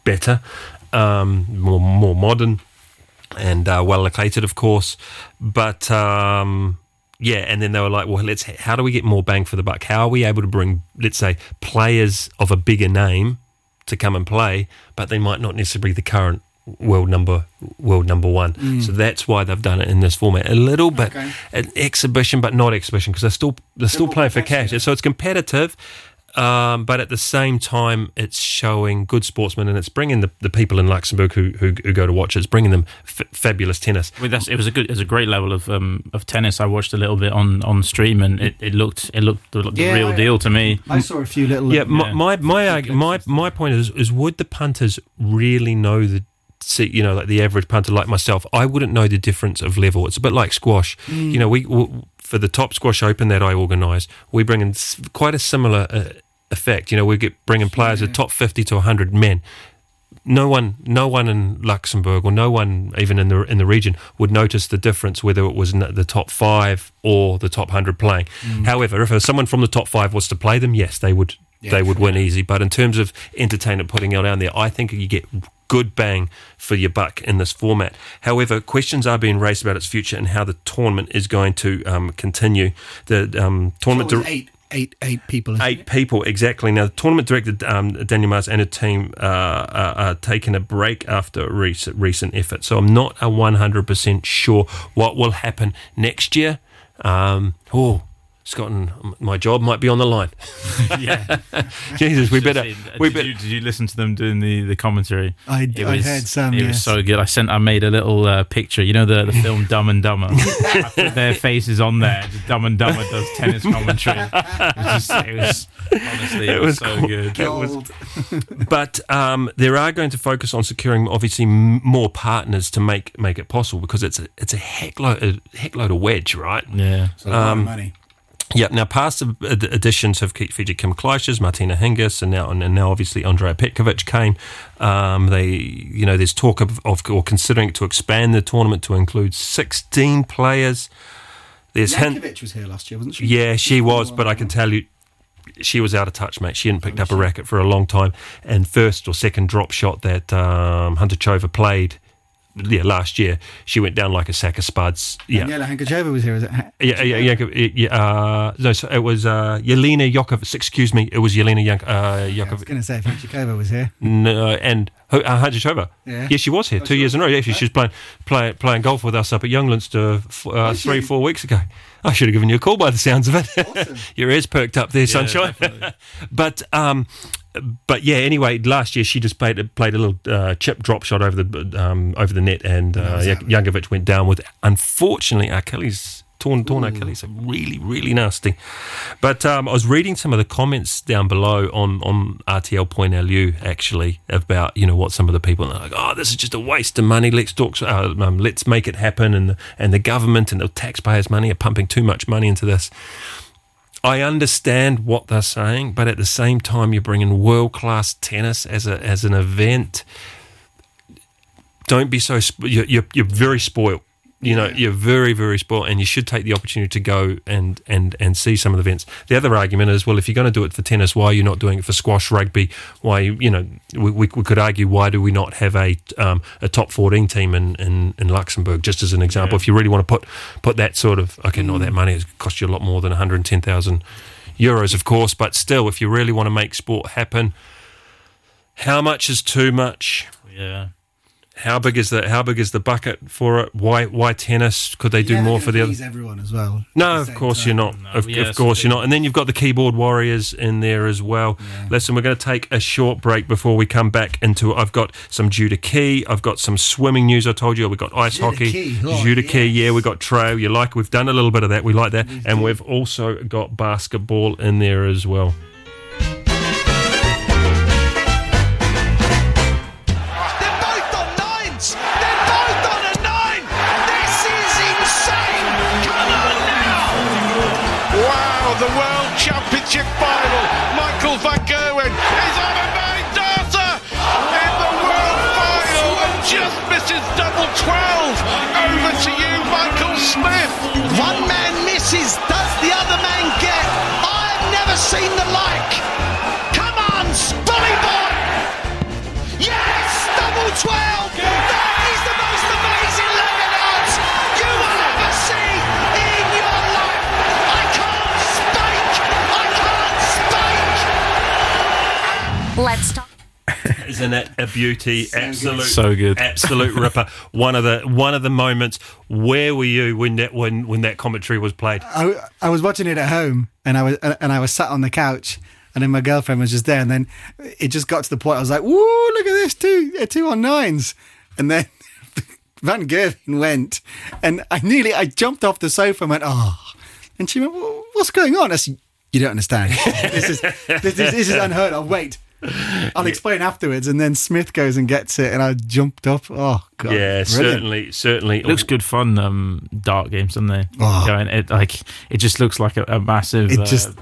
better, more modern, and well located, of course, but. And then they were like, well, how do we get more bang for the buck? How are we able to bring, let's say, players of a bigger name to come and play, but they might not necessarily be the current world number one. So that's why they've done it in this format. A little bit an exhibition, but not exhibition, because they're still playing for cash. So it's competitive. But at the same time, it's showing good sportsmen, and it's bringing the people in Luxembourg who go to watch it. It's bringing them fabulous tennis. Well, it was a great level of tennis. I watched a little bit on stream, and it looked the real deal to me. I saw a few little. My point is would the punters really know like the average punter like myself? I wouldn't know the difference of level. It's a bit like squash. For the top squash open that I organise, we bring in quite a similar effect. We bring in players of top 50 to 100 men. No one in Luxembourg, or no one even in the region, would notice the difference whether it was in the top 5 or the top 100 playing. However, if someone from the top 5 was to play them, yes, they would win easy. But in terms of entertainment, putting it down there, I think you get good bang for your buck in this format. However, questions are being raised about its future and how the tournament is going to continue. The tournament... Eight people. Eight people, exactly. Now, the tournament director, Daniel Mars, and her team are taking a break after recent effort. So I'm not 100% sure what will happen next year. Scott, and my job might be on the line. Yeah. Jesus, we better... Did you listen to them doing the commentary? I heard some, it was so good. I made a little picture. You know the film Dumb and Dumber? I put their faces on there. Dumb and Dumber does tennis commentary. It was so good. But they are going to focus on securing, obviously, more partners to make it possible, because it's a heck load of wedge, right? Yeah. It's a lot of money. Yeah, now past additions have featured Kim Kleischer's, Martina Hingis, and now obviously Andrea Petkovic came. There's talk of considering to expand the tournament to include 16 players. Janković was here last year, wasn't she? Yeah, she was, but I can tell you, she was out of touch, mate. She hadn't picked up a racket for a long time. And first or second drop shot that Hunter Chover played, last year, she went down like a sack of spuds. Yeah, Jelena Janković was here, is it? Yeah. No, it was Jelena Janković. Excuse me, it was Jelena Janković. Yeah, I was going to say, if Janković was here. No, and Hanjichova. Yeah, she was here 2 years in a row. Yeah, she was playing golf with us up at Younglands 3-4 weeks ago. I should have given you a call by the sounds of it. Awesome. Your ears perked up there, sunshine. But yeah, anyway, last year she just played a little chip drop shot over the net, and Janković went down with, unfortunately, Achilles, torn Achilles, really, really nasty. But I was reading some of the comments down below on RTL.lu, actually, about what some of the people are like. Oh, this is just a waste of money. Let's make it happen, and the government and the taxpayers' money are pumping too much money into this. I understand what they're saying, but at the same time, you're bringing world-class tennis as an event. Don't be so... You're very spoiled. You're very, very spoiled, and you should take the opportunity to go and see some of the events. The other argument is, well, if you're going to do it for tennis, why are you not doing it for squash, rugby? Why, we could argue, why do we not have a top 14 team in Luxembourg, just as an example? Yeah. If you really want to put that sort of, not that money, it costs you a lot more than €110,000, of course, but still, if you really want to make sport happen, how much is too much? Yeah. How big is the bucket for it? Why tennis? Could they do more for the other? Everyone as well. No, of course you're not. Of course you're not. And then you've got the keyboard warriors in there as well. Yeah. Listen, we're going to take a short break before we come back into. I've got some judo key. I've got some swimming news. I told you we've got ice hockey, judo key. Yeah, we've got trail. We've done a little bit of that. We like that, and we've also got basketball in there as well. Final. Michael van Gerwen is on a main dancer in the world final and just misses double 12. Over to you, Michael Smith. One man misses, does the other man get? I've never seen the like. Come on, Spilly Boy! Yes, double 12. That is the most amazing leg dance you will ever see in your life. Let's talk. Isn't it a beauty? Absolute, so good. Absolute ripper. One of the moments. Where were you when that commentary was played? I was watching it at home, and I was sat on the couch, and then my girlfriend was just there, and then it just got to the point. I was like, "Woo! Look at this, two on nines," and then Van Gerwen went, and I jumped off the sofa and went, "Oh!" And she went, "What's going on?" I said, "You don't understand. This is unheard of. Wait. I'll explain afterwards," and then Smith goes and gets it, and I jumped up. Oh god! Yeah, brilliant. certainly. It looks good fun. Dark games, doesn't they? Oh. You know, it just looks like a massive. It just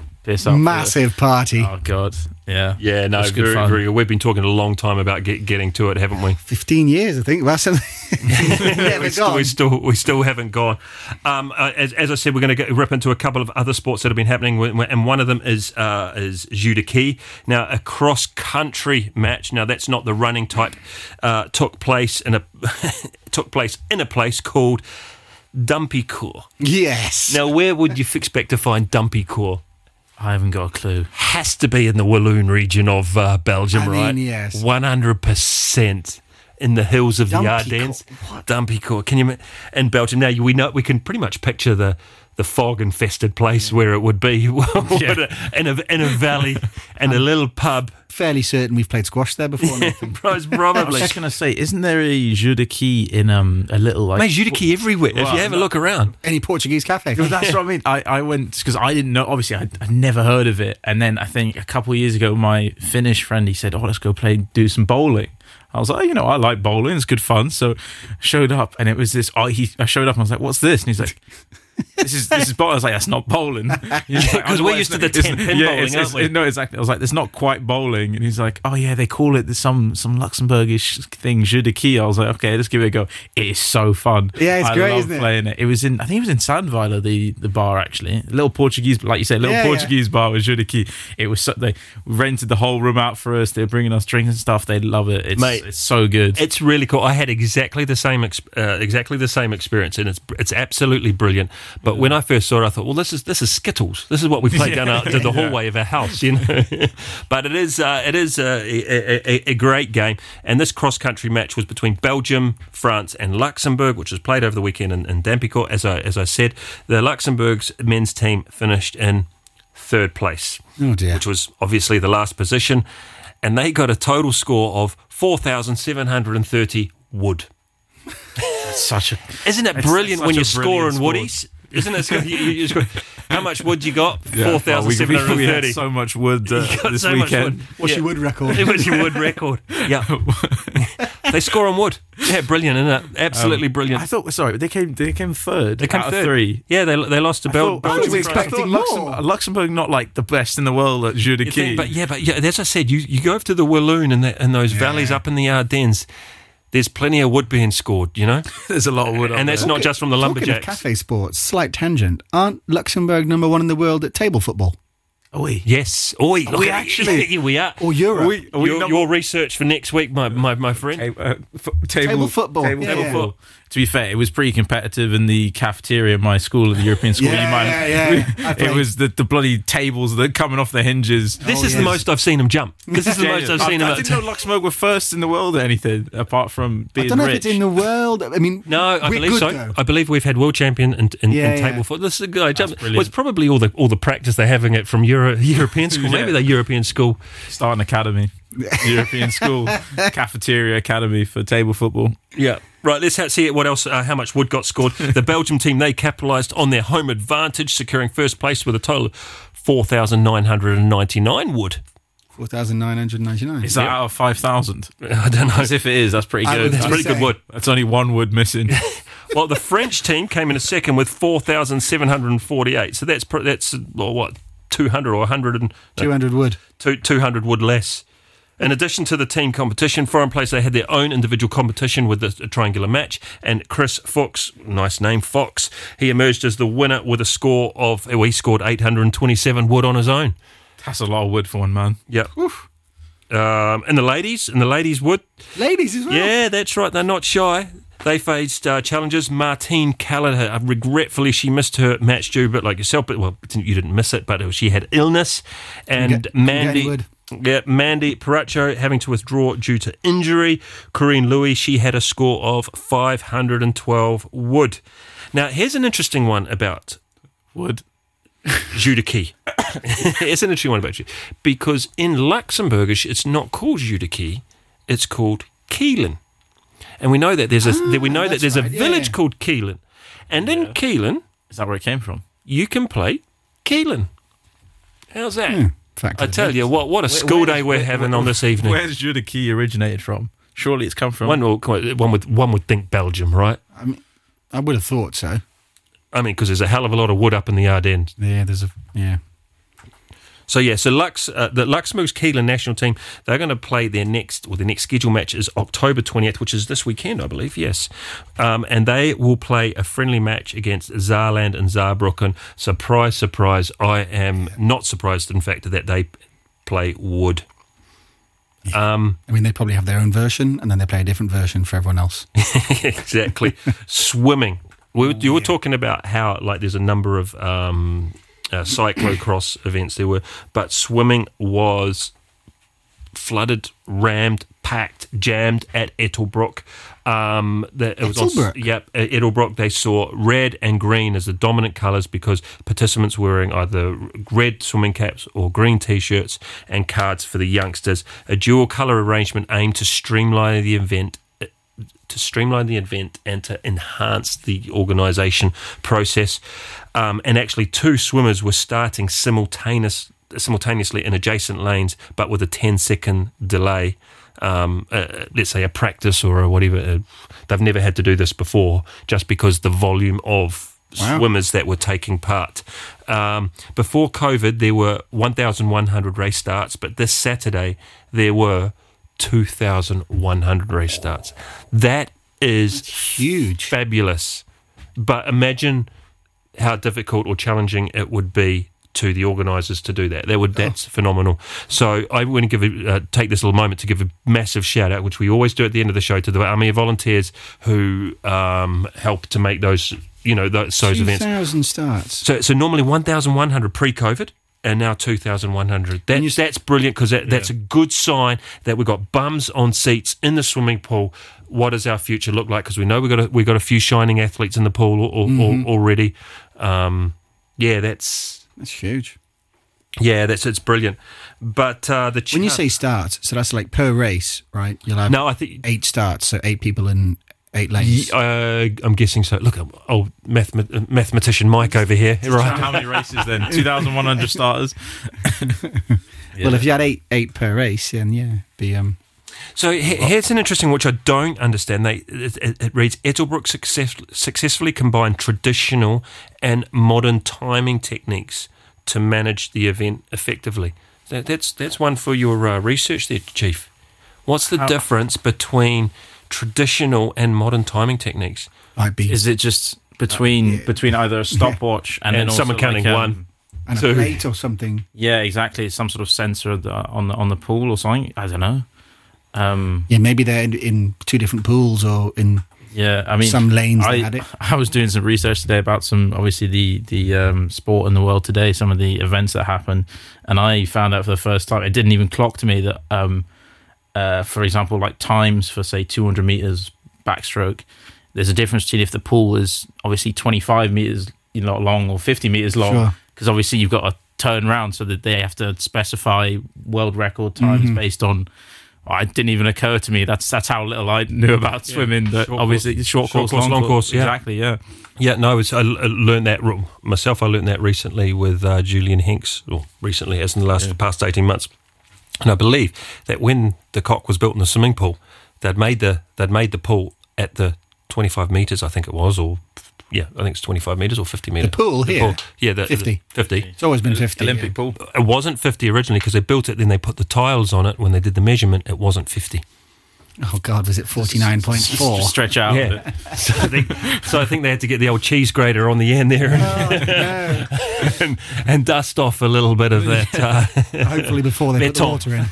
massive party. Oh god! Yeah. No, very, very good. We've been talking a long time about getting to it, haven't we? 15 years, I think. We still haven't gone. As I said, we're going to rip into a couple of other sports that have been happening, and one of them is judo-ki. Now, a cross-country match. Now, that's not the running type. Took place in a place called Dampicourt. Yes. Now, where would you expect to find Dampicourt? I haven't got a clue. Has to be in the Walloon region of Belgium, right? Yes. 100%. In the hills of the Ardennes. Dampicourt. Can you in Belgium? Now we know we can pretty much picture the fog infested place where it would be in a valley and a little pub. Fairly certain we've played squash there before. Yeah, probably. I was just going to say, isn't there a jeu de quilles in a little like... Mate, jeu de quilles everywhere. Well, if you have a look around. Any Portuguese cafe. That's what I mean. I went, because I didn't know, obviously I'd never heard of it. And then I think a couple of years ago, my Finnish friend, he said, oh, let's go do some bowling. I was like, oh, I like bowling. It's good fun. So showed up and it was this, I showed up and I was like, what's this? And he's like... This is bowling. I was like, that's not bowling. Because we're used to the 10-pin bowling, aren't we? No, exactly. I was like, that's not quite bowling. And he's like, oh yeah, they call it some Luxembourgish thing, jeu de quilles. I was like, okay, let's give it a go. It is so fun. Yeah, it's great, isn't it? I love playing it. I think it was in Sandweiler, the bar actually. A little Portuguese, like you said, bar with jeu de quilles. It was. They rented the whole room out for us. They were bringing us drinks and stuff. They love it. It's so good. It's really cool. I had exactly the same experience, and it's absolutely brilliant. But when I first saw it, I thought, well, this is Skittles. This is what we play down to the hallway of our house, you know. But it is a great game. And this cross-country match was between Belgium, France and Luxembourg, which was played over the weekend in Dampicourt. As I said, the Luxembourg's men's team finished in third place, which was obviously the last position. And they got a total score of 4,730 wood. That's isn't it brilliant when you score in woodies? Isn't it? How much wood you got? 4,730. We had so much wood this weekend. What's your wood record? What's your wood record? Yeah. They score on wood. Yeah, brilliant, isn't it? Absolutely brilliant. I thought, they came third. They came out third. Of three. Yeah, they lost to Belgium. I was expecting more. Luxembourg not like the best in the world at jeu de quilles. But as I said, you go up to the Walloon and those valleys up in the Ardennes. There's plenty of wood being scored, you know? There's a lot of wood on there. And that's not just from the Lumberjacks. Talking of cafe sports, slight tangent. Aren't Luxembourg number one in the world at table football? Oi. Yes. Oi. We actually. We are. Or Europe. Your research for next week, my friend. Table football. Table football. To be fair, it was pretty competitive in the cafeteria at my school, at the European school. It was the bloody tables that are coming off the hinges. This is the most I've seen them jump. This is the most I've seen them. I didn't know Luxembourg were first in the world or anything, apart from being rich. I don't know if it's in the world. I mean, no, I believe so. Though. I believe we've had world champion in table football. This is a guy jumping. Well, it's probably all the practice they're having it from European school. Maybe the European school start an academy. European school cafeteria academy for table football. Yeah. Right, let's see what else. How much wood got scored. The Belgium team, they capitalised on their home advantage, securing first place with a total of 4,999 wood. 4,999. Is that out of 5,000? I don't know. As if it is, that's pretty good. That's pretty good wood. That's only one wood missing. Well, the French team came in a second with 4,748. So that's 200 or 100 and 200 wood. 200 wood less. In addition to the team competition, Foreign Place, they had their own individual competition with a triangular match, and Chris Fox, nice name, Fox, he emerged as the winner with a score of, he scored 827 wood on his own. That's a lot of wood for one man. Yeah. Oof. And the ladies wood. Ladies as well? Yeah, that's right, they're not shy. They faced challengers. Martine Callagher, regretfully, she missed her match due, but like yourself, you didn't miss it, but she had illness, and Mandy Paracho having to withdraw due to injury. Corinne Louis, she had a score of 512 wood. Now, here's an interesting one about wood. Jeu de quilles. It's an interesting one about you. Because in Luxembourgish, it's not called jeu de quilles, it's called Keelan. And we know that there's a village called Keelan. And in Keelan... Is that where it came from? You can play Keelan. How's that? I tell you what a school day we're having on this evening. Where's jeu de quilles originated from? Surely it's come from one would think Belgium, right? I mean, I would have thought so. I mean, because there's a hell of a lot of wood up in the Ardennes. Yeah, So the Luxembourg's Keelan national team, they're going to play their next scheduled match is October 28th, which is this weekend, I believe, yes. And they will play a friendly match against Saarland and Saarbrücken. Surprise, surprise, I am not surprised, in fact, that they play wood. Yeah. I mean, they probably have their own version, and then they play a different version for everyone else. Exactly. Swimming. You were talking about how, like, there's a number of... cyclocross events there were, but swimming was flooded, rammed, packed, jammed at Ettelbrück. Ettelbrück, they saw red and green as the dominant colours because participants were wearing either red swimming caps or green T-shirts and cards for the youngsters. A dual colour arrangement aimed to streamline the event and to enhance the organisation process. And actually two swimmers were starting simultaneously in adjacent lanes, but with a 10-second delay. Let's say a practice or a whatever. They've never had to do this before, just because the volume of swimmers that were taking part. Before COVID, there were 1,100 race starts, but this Saturday there were 2,100 race starts. That is huge, fabulous. But imagine how difficult or challenging it would be to the organisers to do that. That's phenomenal. So I want to take this little moment to give a massive shout out, which we always do at the end of the show, to the army of volunteers who help to make those events. 2,000 starts. So normally 1,100 pre-COVID, and now 2,100. That's brilliant, because that's a good sign that we've got bums on seats in the swimming pool. What does our future look like? Because we know we've got a few shining athletes in the pool already. That's huge. Yeah, it's brilliant. But when you say starts, so that's like per race, right? You'll have 8 starts, so 8 people in 8 lanes. I'm guessing so. Look, old mathematician Mike over here. Right? How many races then? 2,100 starters. Yeah. Well, if you had eight per race, then be So here's an interesting, which I don't understand. It reads, Ettelbrück successfully combined traditional and modern timing techniques to manage the event effectively. That's one for your research there, Chief. What's the difference between traditional and modern timing techniques? Is it just between either a stopwatch and then also someone counting one? And a plate or something. Yeah, exactly. Some sort of sensor on the pool or something. I don't know. Maybe they're in two different pools or in some lanes that had it. I was doing some research today about the sport in the world today, some of the events that happen, and I found out for the first time, it didn't even clock to me that, for example, like times for, say, 200 metres backstroke, there's a difference between if the pool is obviously 25 metres long or 50 metres long, because obviously you've got to turn round, so that they have to specify world record times based on... It didn't even occur to me. That's how little I knew about swimming. That obviously short course, long course. Yeah. Exactly. Yeah. Yeah. No, I learned that myself. I learned that recently with Julian Hinks, or recently, as in the past 18 months. And I believe that when the Cock was built in the swimming pool, they'd made the pool at the 25 meters, I think it was, or. Yeah, I think it's 25 metres or 50 metres. The pool here? Yeah, 50. 50. It's always been 50. Olympic pool. It wasn't 50 originally, because they built it, then they put the tiles on it. When they did the measurement, it wasn't 50. Oh, God, was it 49.4? Stretch out. Yeah. So I think they had to get the old cheese grater on the end there and dust off a little bit of that. Hopefully before they put the water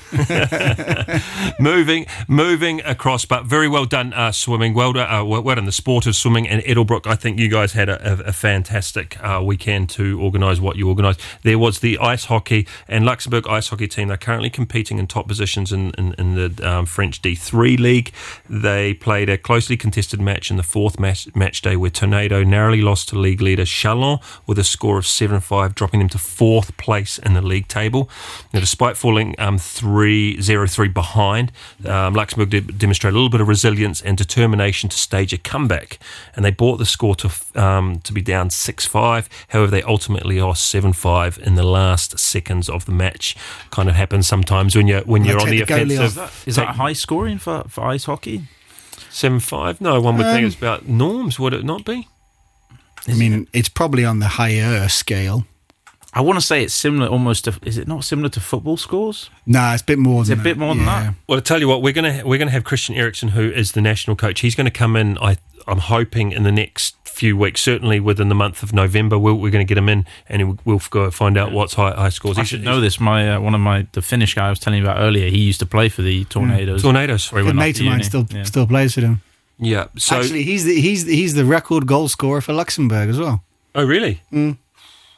in. Moving across, but very well done swimming. Well done the sport of swimming. And Ettelbrück, I think you guys had a fantastic weekend to organise what you organised. There was the ice hockey, and Luxembourg ice hockey team, they're currently competing in top positions in the French D3 league. They played a closely contested match in the fourth match day, where Tornado narrowly lost to league leader Chalon with a score of 7-5, dropping them to fourth place in the league table. Now, despite falling 3-0-3 behind, Luxembourg demonstrated a little bit of resilience and determination to stage a comeback, and they brought the score to be down 6-5. However, they ultimately lost 7-5 in the last seconds of the match. Kind of happens sometimes when you're on the offensive. Is that high scoring for ice hockey? 7-5? No, one would think it's about norms, would it not be? I mean, it's probably on the higher scale. I want to say it's similar almost to... Is it not similar to football scores? No, it's a bit more than that. Well, I tell you what, we're going to have Christian Eriksen, who is the national coach. He's going to come in, I'm hoping, in the next few weeks, certainly within the month of November. We're going to get him in, and we'll go find out what's high scores. I should know this. The Finnish guy I was telling you about earlier, he used to play for the Tornadoes. A mate of mine still plays for them. Yeah. So actually, he's the record goal scorer for Luxembourg as well. Oh, really? Mm.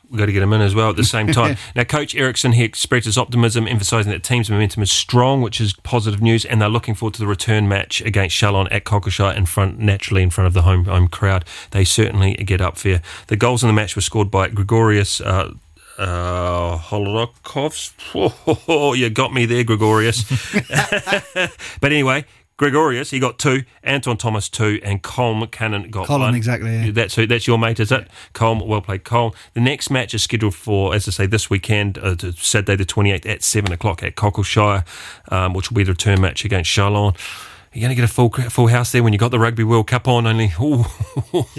We've got to get him in as well at the same time. Now, Coach Ericsson, he expresses optimism, emphasising that team's momentum is strong, which is positive news, and they're looking forward to the return match against Chalon at Cockleshire in front of the home crowd. They certainly get up there. The goals in the match were scored by Gregorius Holodkovs. Oh, you got me there, Gregorius. But anyway, Gregorius, he got 2, Anton Thomas 2, and Colm Cannon got 1. Colm, exactly, yeah. That's your mate, is it? Colm, well played, Colm. The next match is scheduled for, as I say, this weekend, Saturday the 28th at 7 o'clock at Cockleshire, which will be the return match against Chalon. You're going to get a full house there when you got the Rugby World Cup on, only... You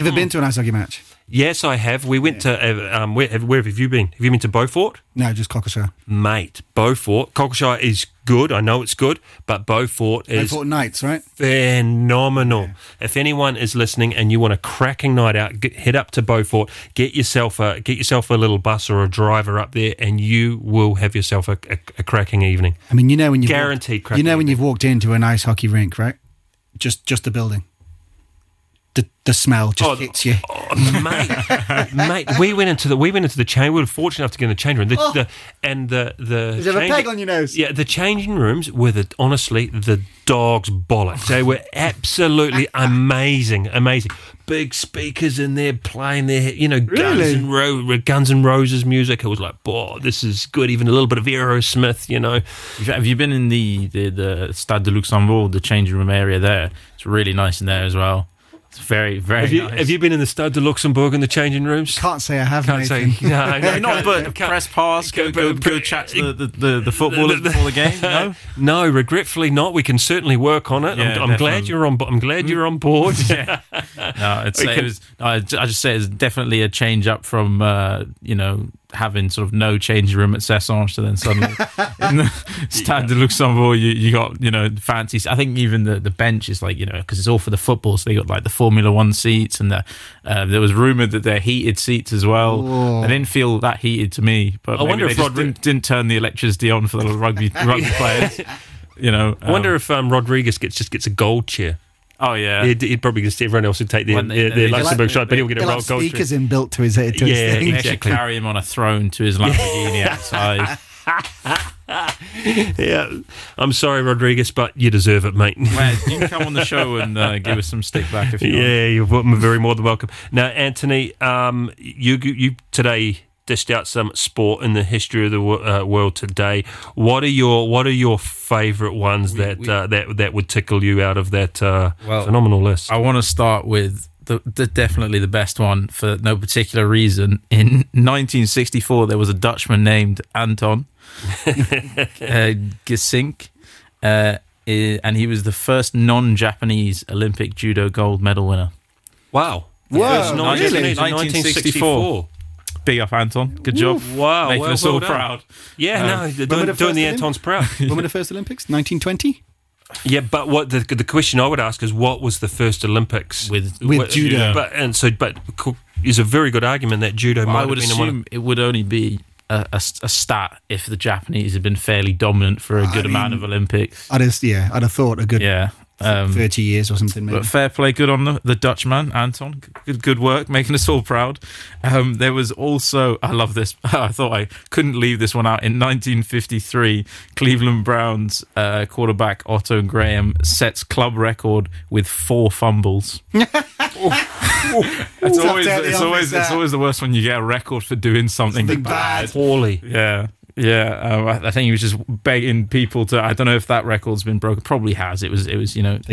ever been to an ice hockey match? Yes, I have. We went to... where have you been? Have you been to Beaufort? No, just Cockleshire. Mate, Beaufort. Cockleshire is good. I know it's good. But Beaufort nights, right? Phenomenal. Yeah. If anyone is listening and you want a cracking night out, head up to Beaufort. Get yourself a little bus or a driver up there and you will have yourself a cracking evening. I mean, you know when you've... Guaranteed cracking when you've walked into an ice hockey rink, right? Just the building. The smell just hits you. Oh, mate! We went into the change. We were fortunate enough to get in the change room. Is there a peg on your nose? Yeah, the changing rooms were honestly the dog's bollocks. They were absolutely amazing. Big speakers in there playing their Guns N' Roses music. It was like, boah, this is good. Even a little bit of Aerosmith, you know. Have you been in the Stade de Luxembourg, the changing room area there? It's really nice in there as well. It's very, very nice. Have you been in the Stade de Luxembourg in the changing rooms? Can't say I have. But press pass, go chat to the footballers before the game. No, regretfully not. We can certainly work on it. Yeah, I'm glad you're on. I'm glad you're on board. Yeah. No, I just say it's definitely a change up from having sort of no changing room at Sessange to then suddenly in the Stade de Luxembourg you got fancy. I think even the bench is like because it's all for the football, so they got like the Formula One seats and there was rumoured that they're heated seats as well. Whoa. They didn't feel that heated to me, but I wonder if Rodriguez didn't turn the electricity on for the rugby players. I wonder if Rodriguez gets a gold chair. Oh, yeah. He'd probably just everyone else would take their Luxembourg shot, but he'll get a roll gold. Speakers inbuilt to his head. They should carry him on a throne to his Lamborghini outside. Yeah, I'm sorry, Rodriguez, but you deserve it, mate. Well, you can come on the show and give us some stick back if you want. Yeah, you're very more than welcome. Now, Anthony, you today dished out some sport in the history of the world today. What are your favourite ones that would tickle you out of that phenomenal list? I want to start with definitely the best one for no particular reason. In 1964, there was a Dutchman named Anton Gesink, and he was the first non-Japanese Olympic judo gold medal winner. Wow! Wow! Really? 1964. Big up, Anton. Good job. Wow. Making us all proud. Yeah, doing the Anton's proud. When were the first Olympics? 1920? Yeah, but what the question I would ask is, what was the first Olympics? With judo. But there's a very good argument that judo might have been... I would assume it would only be a stat if the Japanese had been fairly dominant for a good amount of Olympics. I'd have thought a good... Yeah. 30 years or something, maybe. But fair play, good on the Dutchman, Anton. Good work, making us all proud. There was also, I love this, I thought I couldn't leave this one out. In 1953, Cleveland Browns quarterback Otto Graham sets club record with 4 fumbles. It's always the worst when you get a record for doing something bad. Poorly. Yeah. Yeah, I think he was just begging people to... I don't know if that record's been broken. Probably has. It was They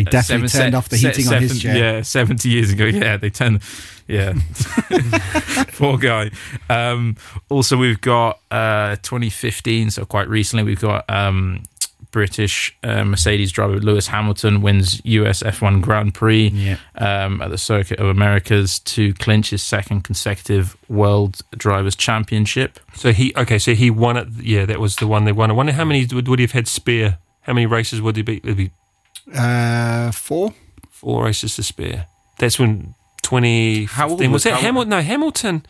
definitely turned off the heating on his chair. Yeah, 70 years ago. Yeah, they turned... Yeah. Poor guy. Also, we've got 2015, so quite recently, we've got British Mercedes driver Lewis Hamilton wins US F1 Grand Prix at the Circuit of Americas to clinch his second consecutive World Drivers' Championship. So he won it. Yeah, that was the one they won. I wonder how many would he have had spare? How many races would he be? It'd be 4 races to spare. That's when 2015. How old was that? Hamilton? No, Hamilton.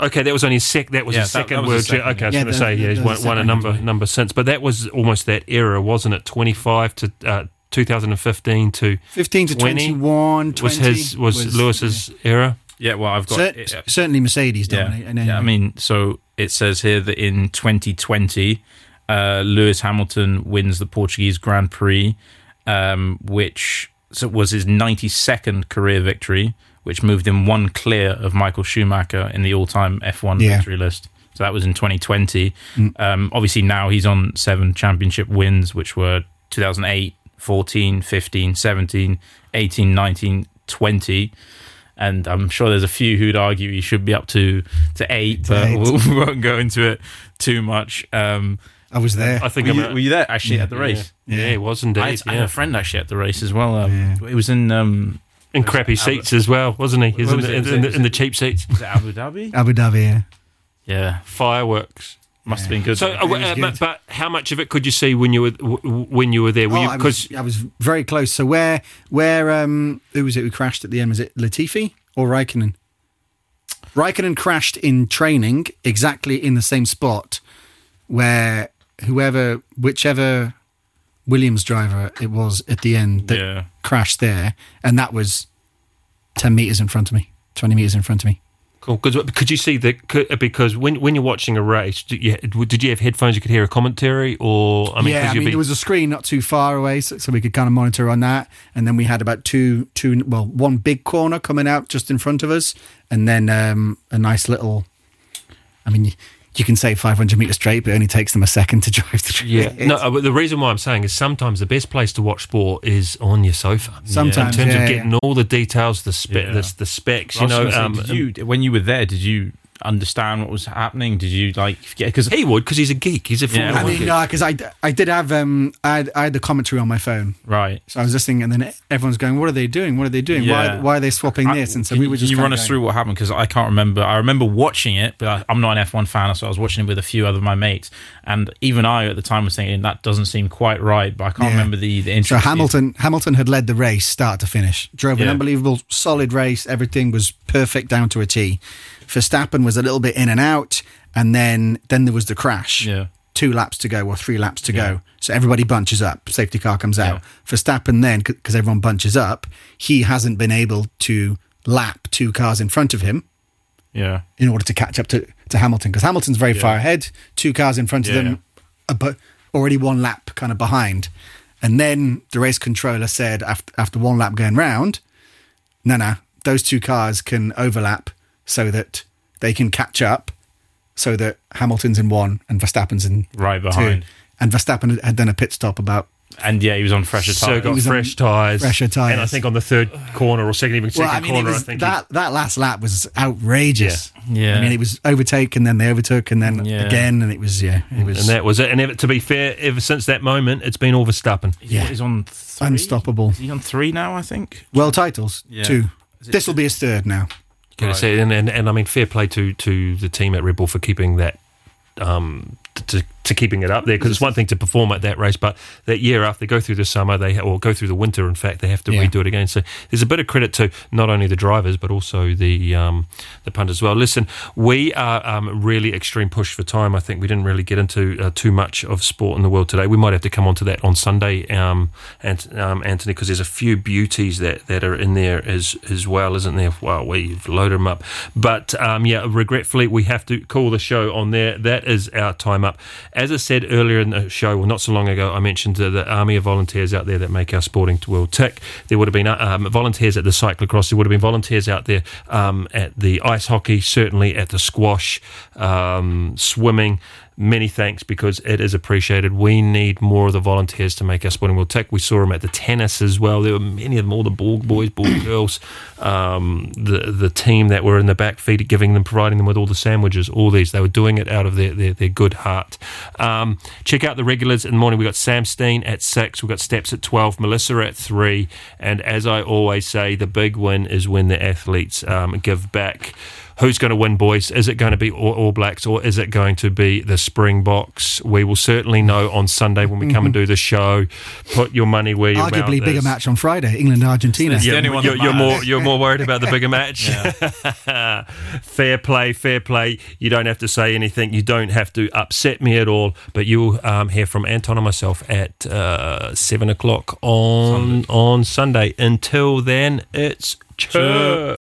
Okay, that was only second world. Okay, I was going to say he's won a number since, but that was almost that era, wasn't it? 25 to 2015 to 15 to 21 was Lewis's era. Yeah, well, I've got... certainly Mercedes dominate. Yeah, I mean, so it says here that in 2020, Lewis Hamilton wins the Portuguese Grand Prix, which was his 92nd career victory, which moved him one clear of Michael Schumacher in the all-time F1 victory list. So that was in 2020. Obviously, now he's on 7 championship wins, which were 2008, 14, 15, 17, 18, 19, 20. And I'm sure there's a few who'd argue he should be up to 8, but we won't go into it too much. I was there. I think were you there, actually, at the race? Yeah, it was indeed. I had a friend, actually, at the race as well. It was in... in crappy seats as well, wasn't he? He was in the cheap seats. Was it Abu Dhabi? Abu Dhabi, yeah. Yeah, fireworks must have been good. So, good. But how much of it could you see when you were there? I was very close. So where who was it who crashed at the end? Was it Latifi or Raikkonen? Raikkonen crashed in training exactly in the same spot where whichever Williams driver it was at the end that crashed there, and that was 10 metres in front of me, 20 metres in front of me. Cool. Could you see because when you're watching a race, did you have headphones? You could hear a commentary, or there was a screen not too far away, so we could kind of monitor on that. And then we had about one big corner coming out just in front of us, and then a nice little. I mean, you can say 500 metres straight, but it only takes them a second to drive the track. Yeah. No, the reason why I'm saying is sometimes the best place to watch sport is on your sofa. Sometimes, in terms of getting all the details, the specs, when you were there, did you understand what was happening? Did you, because he would, because he's a geek. He's a Formula One geek. No, because I did have, I had the commentary on my phone. Right. So I was listening, and then everyone's going, what are they doing? What are they doing? Yeah. Why are they swapping this? And so we were just... Can you run us through what happened? Because I can't remember. I remember watching it, but I'm not an F1 fan, so I was watching it with a few other of my mates. And even I, at the time, was thinking, that doesn't seem quite right, but I can't remember the intro. So Hamilton had led the race start to finish. Drove an unbelievable, solid race. Everything was perfect down to a T. Verstappen was a little bit in and out, and then there was the crash. 2 laps to go or 3 laps to go. So everybody bunches up. Safety car comes out. Verstappen then, because everyone bunches up, he hasn't been able to lap 2 cars in front of him in order to catch up to Hamilton, because Hamilton's very far ahead, 2 cars in front of them, but already 1 lap kind of behind. And then the race controller said, after 1 lap going round, no, those 2 cars can overlap so that they can catch up, so that Hamilton's in 1 and Verstappen's in right behind. 2. And Verstappen had done a pit stop about... And he was on fresher tyres. So got fresh tyres. Fresher tyres. And I think on the third corner or second corner, I think. That last lap was outrageous. Yeah. I mean, it was overtake, and then they overtook, and then again, and it was... And that was it. And to be fair, ever since that moment, it's been all Verstappen. Yeah. He's on 3? Unstoppable. He's on 3 now, I think? World titles, 2. This will be his 3rd now. Right. Say, and I mean, fair play to the team at Red Bull for keeping that to keeping it up there, because it's one thing to perform at that race, but that year after, they go through the summer, or go through the winter, in fact, they have to redo it again. So there's a bit of credit to not only the drivers but also the punters as well. Listen, we are really extreme push for time. I think we didn't really get into too much of sport in the world today. We might have to come on to that on Sunday, Anthony, because there's a few beauties that are in there as well, isn't there? Wow, we've loaded them up. But regretfully, we have to call the show on there. That is our time up. As I said earlier in the show, well, not so long ago, I mentioned the army of volunteers out there that make our sporting world tick. There would have been volunteers at the cyclocross. There would have been volunteers out there at the ice hockey, certainly at the squash, swimming. Many thanks, because it is appreciated. We need more of the volunteers to make our sporting world tick. We saw them at the tennis as well. There were many of them, all the ball boys, ball girls, the team that were in the back feet, providing them with all the sandwiches, all these. They were doing it out of their good heart. Check out the regulars in the morning. We've got Sam Steen at 6. We've got Steps at 12. Melissa at 3. And as I always say, the big win is when the athletes give back. Who's going to win, boys? Is it going to be All Blacks, or is it going to be the Springboks? We will certainly know on Sunday when we come and do the show. Put your money where your mouth is. Arguably bigger match on Friday, England-Argentina. You're more worried about the bigger match. Fair play. You don't have to say anything. You don't have to upset me at all. But you'll hear from Anton and myself at 7 o'clock on Sunday. Until then, it's church.